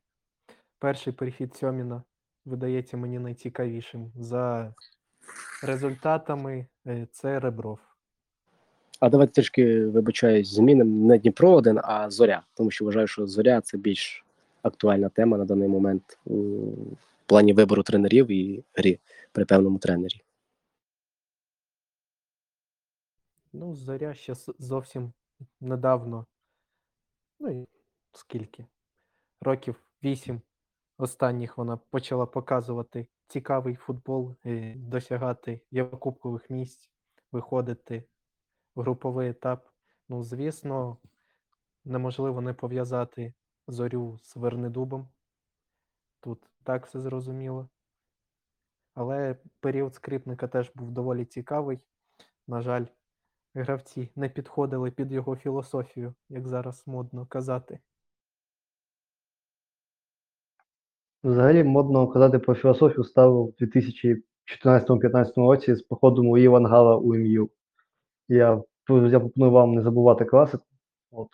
перший перехід Сьоміна видається мені найцікавішим. За результатами це Ребров. А давайте трішки, вибачаюсь, змінимо не Дніпро один, а Зоря. Тому що вважаю, що Зоря – це більш актуальна тема на даний момент у плані вибору тренерів і гри при певному тренері. Ну, Зоря ще зовсім недавно, ну, скільки, років вісім останніх вона почала показувати цікавий футбол, досягати єврокубкових місць, виходити в груповий етап. Ну, звісно, неможливо не пов'язати Зорю з Вернедубом. Тут так все зрозуміло. Але період Скрипника теж був доволі цікавий. На жаль, гравці не підходили під його філософію, як зараз модно казати. Взагалі, модно казати про філософію став у дві тисячі чотирнадцятому-п'ятнадцятому році з походом Луї Ван Гала у Ем Ю. Я, я пропоную вам не забувати класику. От.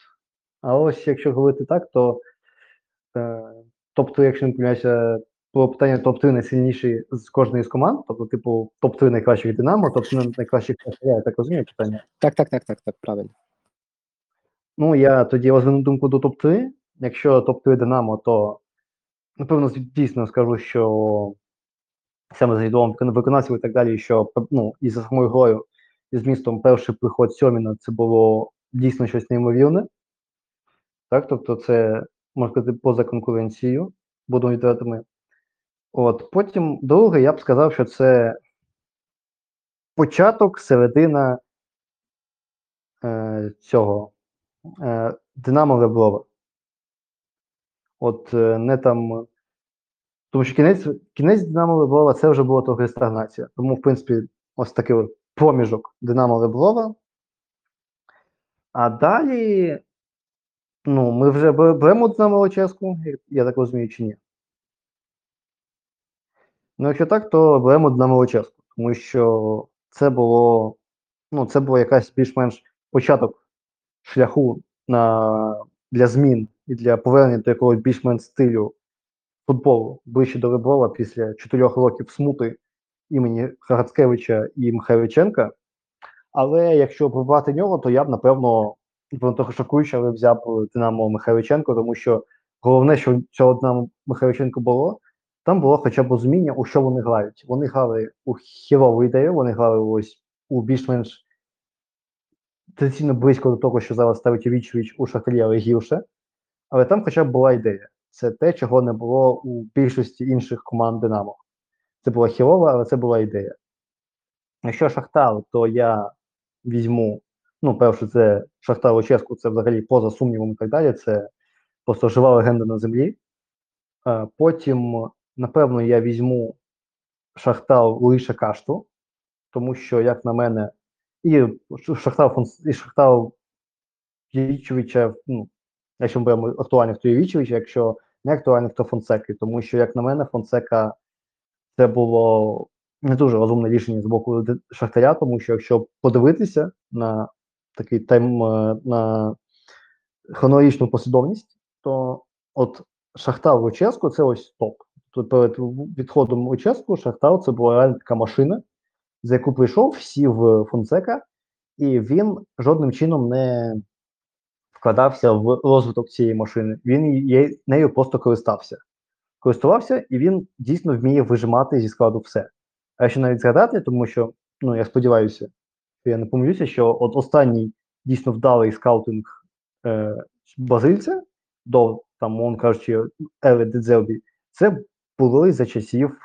А ось, якщо говорити так, то е, тобто, якщо не помиляюся, було питання топ-три найсильніші з кожної з команд, тобто, типу, топ-три найкращих Динамо, топ-три найкращих Шахтаря, я так розумію питання? Так, так, так, так, так, правильно. Ну, я тоді розверну думку до топ-три. Якщо топ-три Динамо, то, напевно, дійсно скажу, що саме за відомим виконавцем і так далі, що, ну, і за самою грою, і з містом перший приход Сьоміна, це було дійсно щось неймовірне. Так, тобто це, можна сказати, поза конкуренцією, будемо відверти ми. От, потім, друге, я б сказав, що це початок, середина е, цього е, Динамо Реброва. От, е, не там, тому що кінець, кінець Динамо Реброва, це вже була трохи стагнація. Тому, в принципі, ось такий проміжок Динамо Реброва. А далі, ну, ми вже беремо Динамо Луческу, я так розумію, чи ні. Ну, якщо так, то беремо Динамо Луческу, тому що це було, ну, це було якась більш-менш початок шляху на, для змін і для повернення до якогось більш-менш стилю футболу ближче до Реброва після чотирьох років смути імені Хагацкевича і Михайличенка. Але якщо прибрати нього, то я б, напевно, трохи шокуюче, але взяв Динамо Михайличенко, тому що головне, що цього Динамо Михайличенко було, там було хоча б розуміння, у що вони грають. Вони грали у хірову ідею, вони грали ось у більш-менш традиційно близько до того, що зараз ставить віч-віч у Шахтарі, але гірше. Але там хоча б була ідея. Це те, чого не було у більшості інших команд Динамо. Це була хірова, але це була ідея. Якщо Шахтар, то я візьму, ну, перше, це Шахтар Луческу, це взагалі поза сумнівом і так далі, це просто жива легенда на землі. Потім, напевно, я візьму Шахтар лише Кашту, тому що, як на мене, і Шахтар, і Шахтар Євічовича, ну, якщо ми беремо актуальних, то Євічовича, якщо не актуальних, то Фонсеки, тому що, як на мене, Фонсека це було не дуже розумне рішення з боку Шахтаря, тому що, якщо подивитися на такий тайм, на хронологічну послідовність, то от Шахтар Луческу – це ось топ. Тут перед відходом Луческу Шахтар – це була реально така машина, за яку прийшов, сів Фонсека, і він жодним чином не вкладався в розвиток цієї машини. Він є, нею просто користався. Користувався, і він дійсно вміє вижимати зі складу все. А ще навіть згадати, тому що, ну, я сподіваюся, я не помилюся, що от останній дійсно вдалий скаутинг е, бразильця до, там, мовно кажучи, ери Дедзербі, це були за часів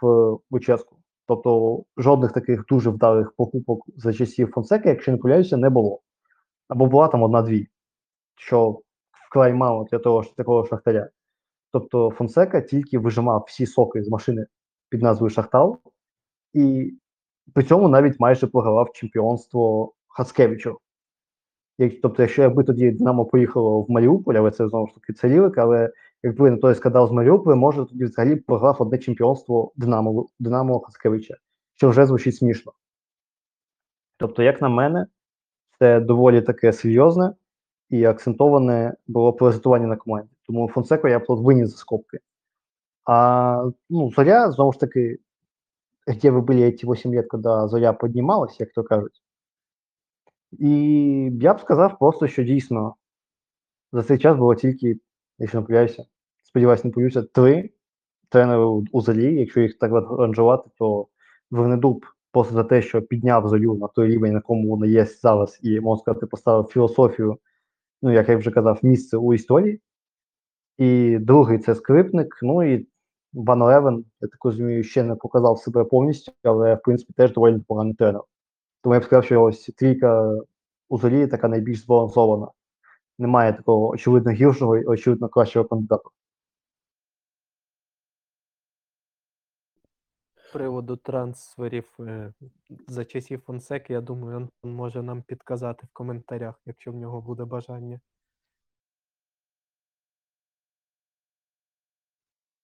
Луческу. Е, тобто жодних таких дуже вдалих покупок за часів Фонсеки, якщо не помиляюся, не було. Або була там одна-дві, що вкрай мало для того, такого Шахтаря. Тобто Фонсека тільки вижимав всі соки з машини під назвою Шахтар, і при цьому навіть майже програвав чемпіонство Хацкевичу. Тобто, якщо якби тоді Динамо поїхало в Маріуполь, але це знову ж таки це лірик, але якби на той скандал з Маріуполя, може тоді взагалі програв одне чемпіонство Динамо, Динамо Хацкевича, що вже звучить смішно. Тобто, як на мене, це доволі таке серйозне і акцентоване було презентування на команді. Тому Фонсеку я б виніс за скобки. А, ну, Зоря, знову ж таки, где вы были эти восемь лет, когда Зоря поднималась, як то кажуть. І я б сказав просто, що дійсно за цей час було тільки, якщо не помиляюся, сподіваюся, не помилюся, три тренери у Зорі, якщо їх так ранжувати, то Вернедуб просто за те, що підняв Зорю на той рівень, на кому вона є зараз, і, можна сказати, поставив філософію, ну, як я вже казав, місце у історії. І другий – це Скрипник, ну і Ван Левен, я так розумію, ще не показав себе повністю, але, в принципі, теж доволі непоганий тренер. Тому я б сказав, що ось трійка у Зорі така найбільш збалансована. Немає такого очевидно гіршого і очевидно кращого кандидата. З приводу трансферів за часів Фонсеки, я думаю, Антон може нам підказати в коментарях, якщо в нього буде бажання.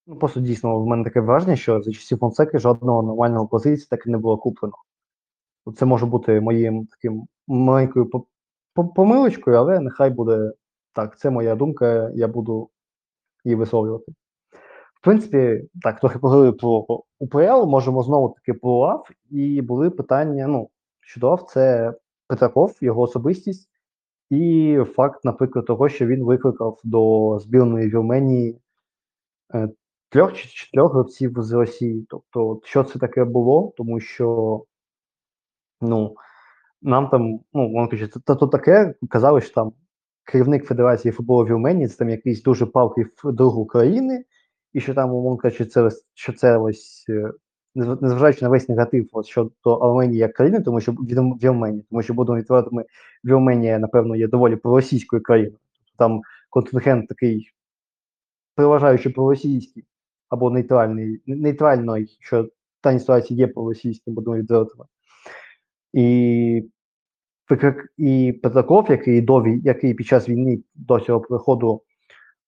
Ну, просто дійсно, в мене таке враження, що за часів Фонсеки жодного нормального позиції так і не було куплено. Це може бути моїм таким маленькою помилочкою, але нехай буде так. Це моя думка, я буду її висловлювати. В принципі, так, трохи поговорили про УПЛ, можемо знову-таки про УАФ, і були питання, ну, щодо УАФ, це Петраков, його особистість, і факт, наприклад, того, що він викликав до збірної Вірменії е, трьох чи чотирьох гравців з Росії. Тобто, що це таке було, тому що, ну, нам там, ну, воно каже, то, то таке, казали, що там керівник Федерації футболу Вірменії, це там якийсь дуже палкий друг України, і що там, умовно кажучи, це, що це ось, незважаючи на весь негатив ось, щодо Арменії як країни, тому що Вірменія, тому що, будемо відвертими, Вірменія, напевно, є доволі проросійською країною. Там контингент такий переважаючи проросійський або нейтральний, нейтральний, що та ситуація є проросійським, будемо відвертими. І, і Петраков, який, до, який під час війни до цього приходу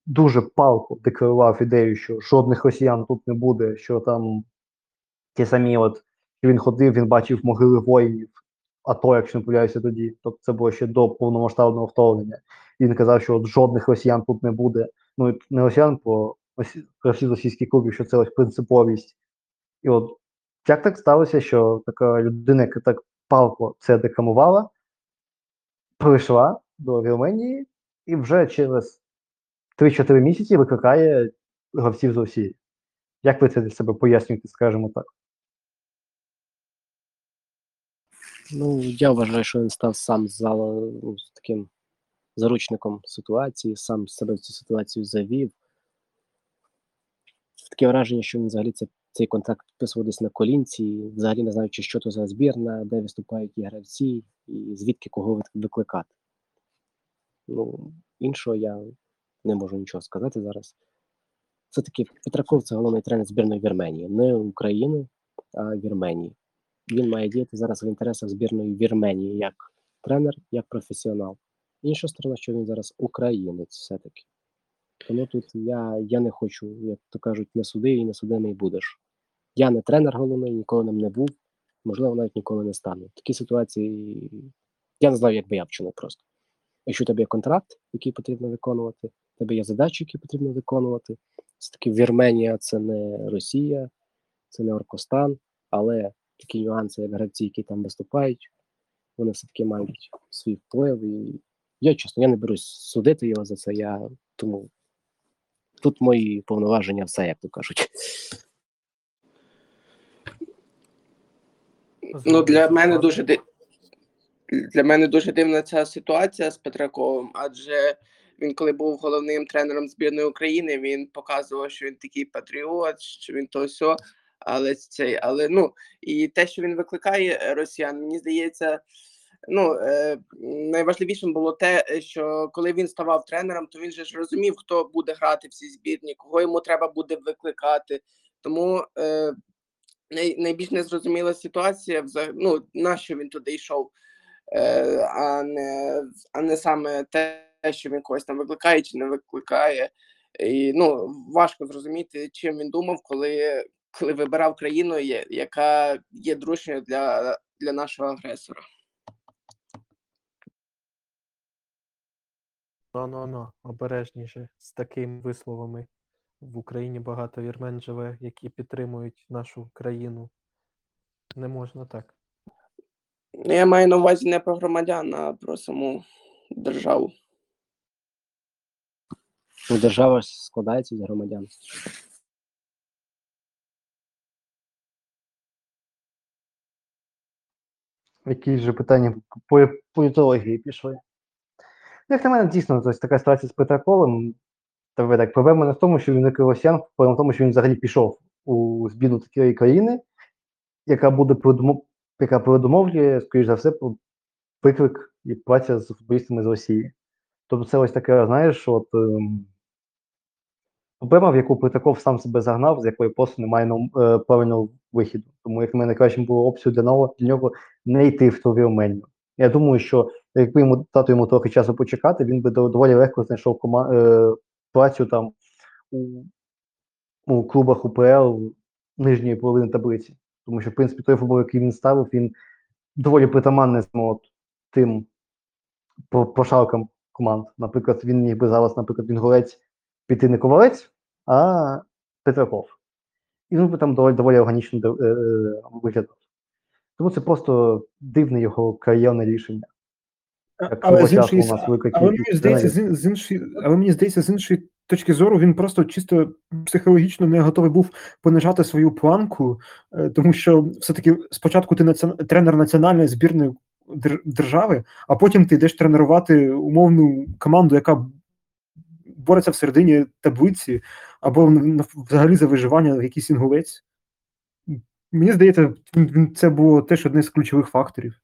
дуже палко декларував ідею, що жодних росіян тут не буде, що там ті самі, от він ходив, він бачив могили воїнів, а то, якщо не помиляюся тоді, тобто це було ще до повномасштабного вторгнення. Він казав, що от жодних росіян тут не буде. Ну, не росіян, про всі російські клуби, що це ось принциповість. І от як так сталося, що така людина, яка так палко це декламувала, прийшла до Вірменії і вже через три-чотири місяці викликає гравців з Росії. Як ви це для себе пояснюєте, скажімо так? Ну, я вважаю, що він став сам за, ну, таким заручником ситуації, сам себе в цю ситуацію завів. Таке враження, що він взагалі це, цей контракт підписував десь на колінці, взагалі не знаючи, що то за збірна, де виступають і гравці, і звідки кого викликати. Ну, іншого я не можу нічого сказати зараз. Все-таки Петраков – це головний тренер збірної Вірменії. Не України, а Вірменії. Він має діяти зараз в інтересах збірної Вірменії як тренер, як професіонал. Інша сторона, що він зараз українець все-таки. Тому тут я, я не хочу, як то кажуть, не суди і не судимий будеш. Я не тренер головний, ніколи ним не був. Можливо, навіть ніколи не стану. Такі ситуації я не знаю, як би я вчинив просто. Якщо у тебе є контракт, який потрібно виконувати, у тебе є задачі, які потрібно виконувати. Все-таки Вірменія – це не Росія, це не Оркостан, але такі нюанси, як гравці, які там виступають, вони все-таки мають свій вплив. І я, чесно, я не берусь судити його за це, я... тому тут мої повноваження все, як то кажуть. Ну, для мене дуже дивно. Для мене дуже дивна ця ситуація з Петраковим, адже він, коли був головним тренером збірної України, він показував, що він такий патріот, що він то все, але цей, але ну, і те, що він викликає росіян, мені здається, ну, е, найважливішим було те, що коли він ставав тренером, то він же ж розумів, хто буде грати в цій збірні, кого йому треба буде викликати. Тому е, най, найбільш незрозуміла ситуація, ну, на що він туди йшов. А не, а не саме те, що він когось там викликає чи не викликає. І, ну, важко зрозуміти, чим він думав, коли, коли вибирав країну, яка є дружньою для, для нашого агресора. Ну-ну-ну, обережніше з такими висловами. В Україні багато вірмен живе, які підтримують нашу країну. Не можна так. Я маю на увазі не про громадян, а про саму державу. Держава складається з громадян. Якісь же питання по політології пішли. Як на мене, дійсно, ось така ситуація з Петраковим. Тобто, так, проблема не в тому, що він викрив росіян, а в тому, що він взагалі пішов у збірну такої країни, яка буде придумувати, яка передумовлює, скоріш за все, виклик і праця з футболістами з Росії. Тобто це ось таке, знаєш, от ем, проблема, в яку Петраков сам себе загнав, з якої просто немає е, правильного вихіду. Тому, як на мене, кращим було опцію для нього, для нього не йти в ту Вірменію. Я думаю, що якби йому дати йому трохи часу почекати, він би доволі легко знайшов кома- е, працю там у, у клубах УПЛ нижньої половини таблиці. Тому що, в принципі, той футбол, який він ставив, він доволі притаманний от, тим пошаркам команд. Наприклад, він міг би зараз, наприклад, Інгулець піти не Ковалець, а Петраков. І він би там доволі, доволі органічно е, е, виглядав. Тому це просто дивне його кар'єрне рішення. Як але, з іншої, у нас велика але, мені здається, з, з іншої, але мені здається, з іншої точки зору, він просто чисто психологічно не готовий був понижати свою планку, тому що все-таки спочатку ти націон... тренер національної збірної держави, а потім ти йдеш тренувати умовну команду, яка бореться в середині таблиці, або взагалі за виживання якийсь Інгулець. Мені здається, це було теж одне з ключових факторів.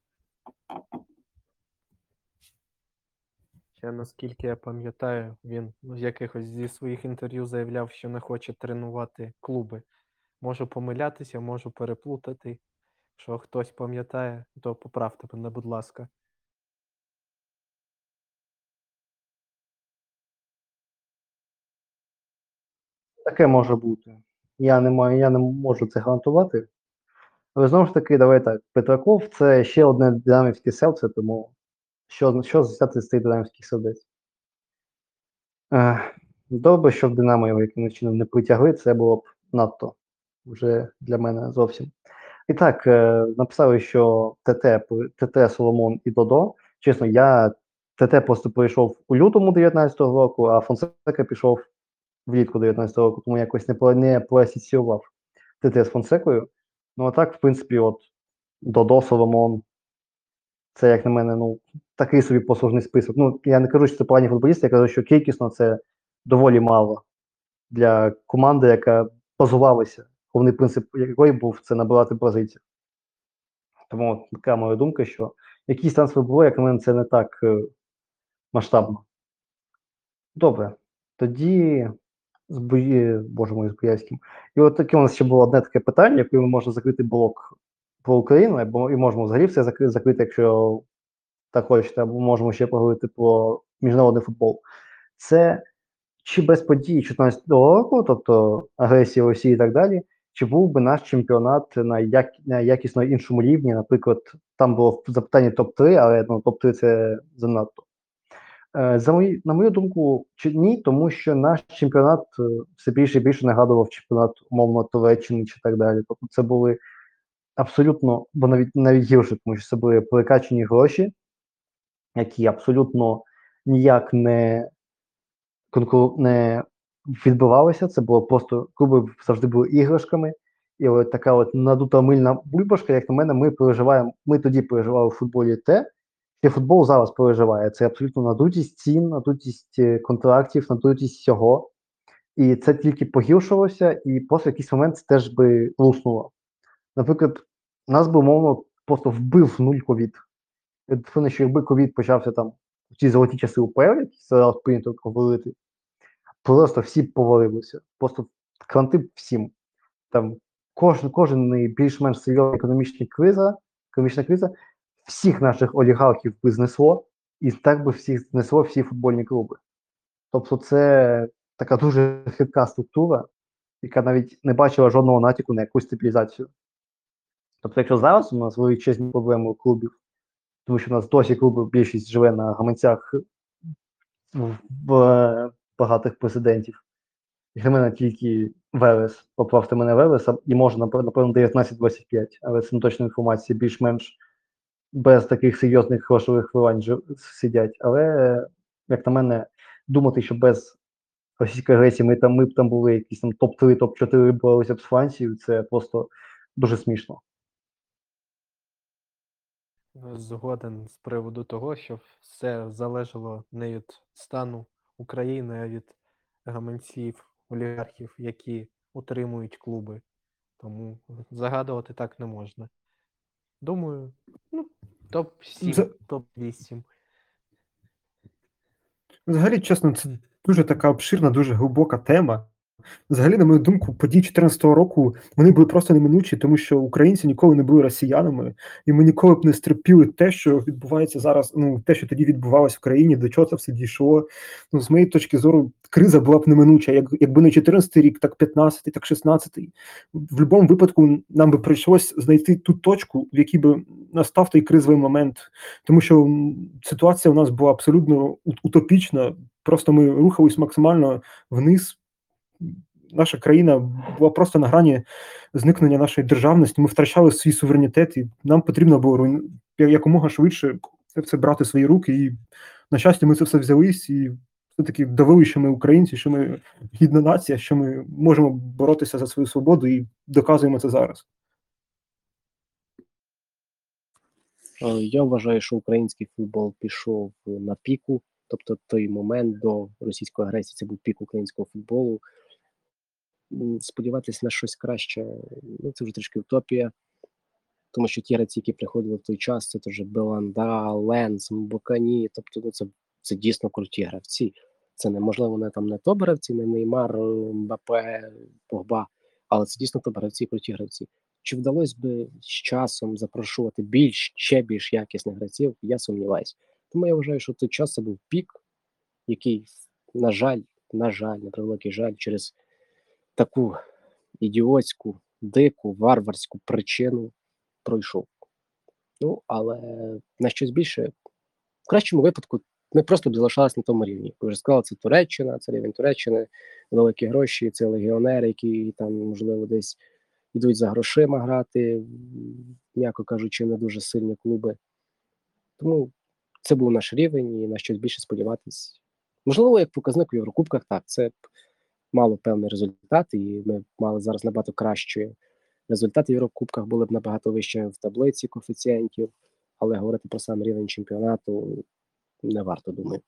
Ще, наскільки я пам'ятаю, він в якихось зі своїх інтерв'ю заявляв, що не хоче тренувати клуби. Можу помилятися, можу переплутати. Якщо хтось пам'ятає, то поправте мене, будь ласка. Таке може бути. Я не маю, я не можу це гарантувати. Але знову ж таки, давай так, Петраков – це ще одне динамівське серце, тому що, що взяти з цих динамівських сердець? Добре, що в Динамо його якимось чином не притягли, це було б надто вже для мене зовсім. І так, написали, що ТТ, ТТ, Соломон і Додо. Чесно, я ТТ просто прийшов у лютому дев'ятнадцятого року, а Фонсека пішов влітку дев'ятнадцятого року, тому якось не, не проасоціював ТТ з Фонсекою. Ну, а так, в принципі, от Додо, Соломон, це, як на мене, ну, такий собі послужний список. Ну, я не кажу, що це погані футболісти, я кажу, що кількісно це доволі мало для команди, яка базувалася. Головний принцип якої був, це набирати позицію. Тому така моя думка, що якісь трансфери були, як на мене, це не так масштабно. Добре, тоді з бої, боже мій, з Боярським. І от таке у нас ще було одне таке питання, яке ми можемо закрити блок про Україну, або і можемо взагалі все закрити, якщо так хочете, або можемо ще поговорити про міжнародний футбол. Це чи без подій чотирнадцятого року, тобто агресії Росії і так далі, чи був би наш чемпіонат на, як, на якісно іншому рівні, наприклад, там було запитання топ три, але ну, топ три це занадто. Е, за мої, на мою думку, чи ні, тому що наш чемпіонат все більше і більше нагадував чемпіонат, умовно, Туреччини чи так далі. Тобто це були абсолютно, бо навіть, навіть гірше, тому що це були перекачені гроші, які абсолютно ніяк не конкур... не відбивалося, це було просто, клуби завжди були іграшками, і от така от надута мильна бульбашка, як на мене, ми переживаємо, ми тоді переживали в футболі те, що футбол зараз переживає, це абсолютно надутість цін, надутість контрактів, надутість всього, і це тільки погіршилося, і просто в якийсь момент це теж би руснуло. Наприклад, нас би, умовно, просто вбив нуль ковід. Я думаю, що якби ковід почався там в ці золоті часи УПЛ, які зараз прийнято говорити, просто всі повалилися, просто кранти всім. Там кожен, кожен більш-менш серйозна економічна криза, економічна криза всіх наших олігархів би знесло, і так би всіх знесло всі футбольні клуби. Тобто це така дуже хитка структура, яка навіть не бачила жодного натяку на якусь стабілізацію. Тобто, якщо зараз у нас величезні проблеми у клубів, тому що у нас досі клуби більшість живе на гаманцях в, в багатих президентів. Як на мене, тільки Велес, поправте мене, Велес, і може, напевно, дев'ятнадцять двадцять п'ять, але це не точна інформація, більш-менш без таких серйозних грошових вливань сидять. Але, як на мене, думати, що без російської агресії ми, там, ми б там були якісь там топ три, топ чотири боролися б з Францією, це просто дуже смішно. Згоден з приводу того, що все залежало не від стану України, а від гаманців, олігархів, які утримують клуби. Тому загадувати так не можна. Думаю, ну, топ сім, топ вісім. Взагалі, чесно, це дуже така обширна, дуже глибока тема. Взагалі, на мою думку, події чотирнадцятого року, вони були просто неминучі, тому що українці ніколи не були росіянами, і ми ніколи б не стерпіли те, що відбувається зараз, ну, те, що тоді відбувалося в країні, до чого це все дійшло. Ну, з моєї точки зору, криза була б неминуча, як, якби не чотирнадцятий рік, так п'ятнадцятий, так шістнадцятий. В будь-якому випадку нам би прийшлось знайти ту точку, в якій би настав той кризовий момент, тому що ситуація у нас була абсолютно утопічна, просто ми рухались максимально вниз, наша країна була просто на грані зникнення нашої державності, ми втрачали свій суверенітет, і нам потрібно було якомога швидше це брати в свої руки, і, на щастя, ми це все взялись, і все-таки довели, що ми українці, що ми гідна нація, що ми можемо боротися за свою свободу, і доказуємо це зараз. Я вважаю, що український футбол пішов на піку, тобто той момент до російської агресії, це був пік українського футболу. Сподіватися на щось краще, ну це вже трішки утопія, тому що ті гравці, які приходили в той час, це вже Беланда, Ленс, Мбокані, тобто ну, це, це дійсно круті гравці. Це неможливо, не там не топ гравці, не Неймар, Мбапе, Погба, але це дійсно топ гравці, круті гравці. Чи вдалося би з часом запрошувати більш, ще більш якісних гравців, я сумніваюся. Тому я вважаю, що той час це був пік, який, на жаль, на жаль, на превеликий жаль, через таку ідіотську, дику, варварську причину пройшов. Ну, але на щось більше, в кращому випадку, не просто б залишалися на тому рівні. Я вже сказав, це Туреччина, це рівень Туреччини, великі гроші, це легіонери, які там, можливо, десь йдуть за грошима грати, м'яко кажучи, не дуже сильні клуби. Тому це був наш рівень і на щось більше сподіватись. Можливо, як показник у Єврокубках, так, це мало певний результат, і ми мали зараз набагато кращі результати в Єврокубках, були б набагато вище в таблиці коефіцієнтів, але говорити про сам рівень чемпіонату не варто, думаю.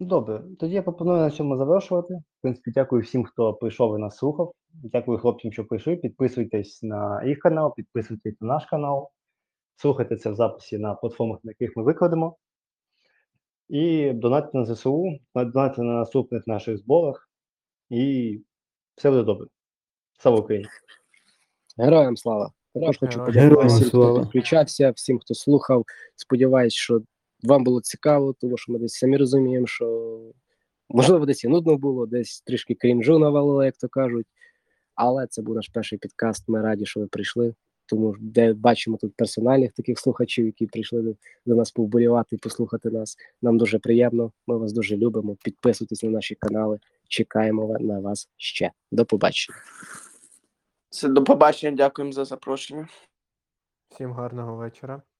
Добре, тоді я пропоную на цьому завершувати. В принципі, дякую всім, хто прийшов і нас слухав. Дякую хлопцям, що прийшли. Підписуйтесь на їх канал, підписуйтесь на наш канал. Слухайте це в записі на платформах, на яких ми викладемо. І донатьте на ЗСУ, донатьте на наступних наших зборах. І все буде добре. Слава Україні! Героям слава! Також хочу подякувати всім, хто підключався, всім, хто слухав. Сподіваюсь, що вам було цікаво, тому що ми десь самі розуміємо, що, можливо, десь і нудно було, десь трішки крінжу навалило, як то кажуть. Але це був наш перший підкаст, ми раді, що ви прийшли. Тому де бачимо тут персональних таких слухачів, які прийшли до, до нас повболівати, послухати нас. Нам дуже приємно, ми вас дуже любимо. Підписуйтесь на наші канали, чекаємо на вас ще. До побачення. Це до побачення, дякуємо за запрошення. Всім гарного вечора.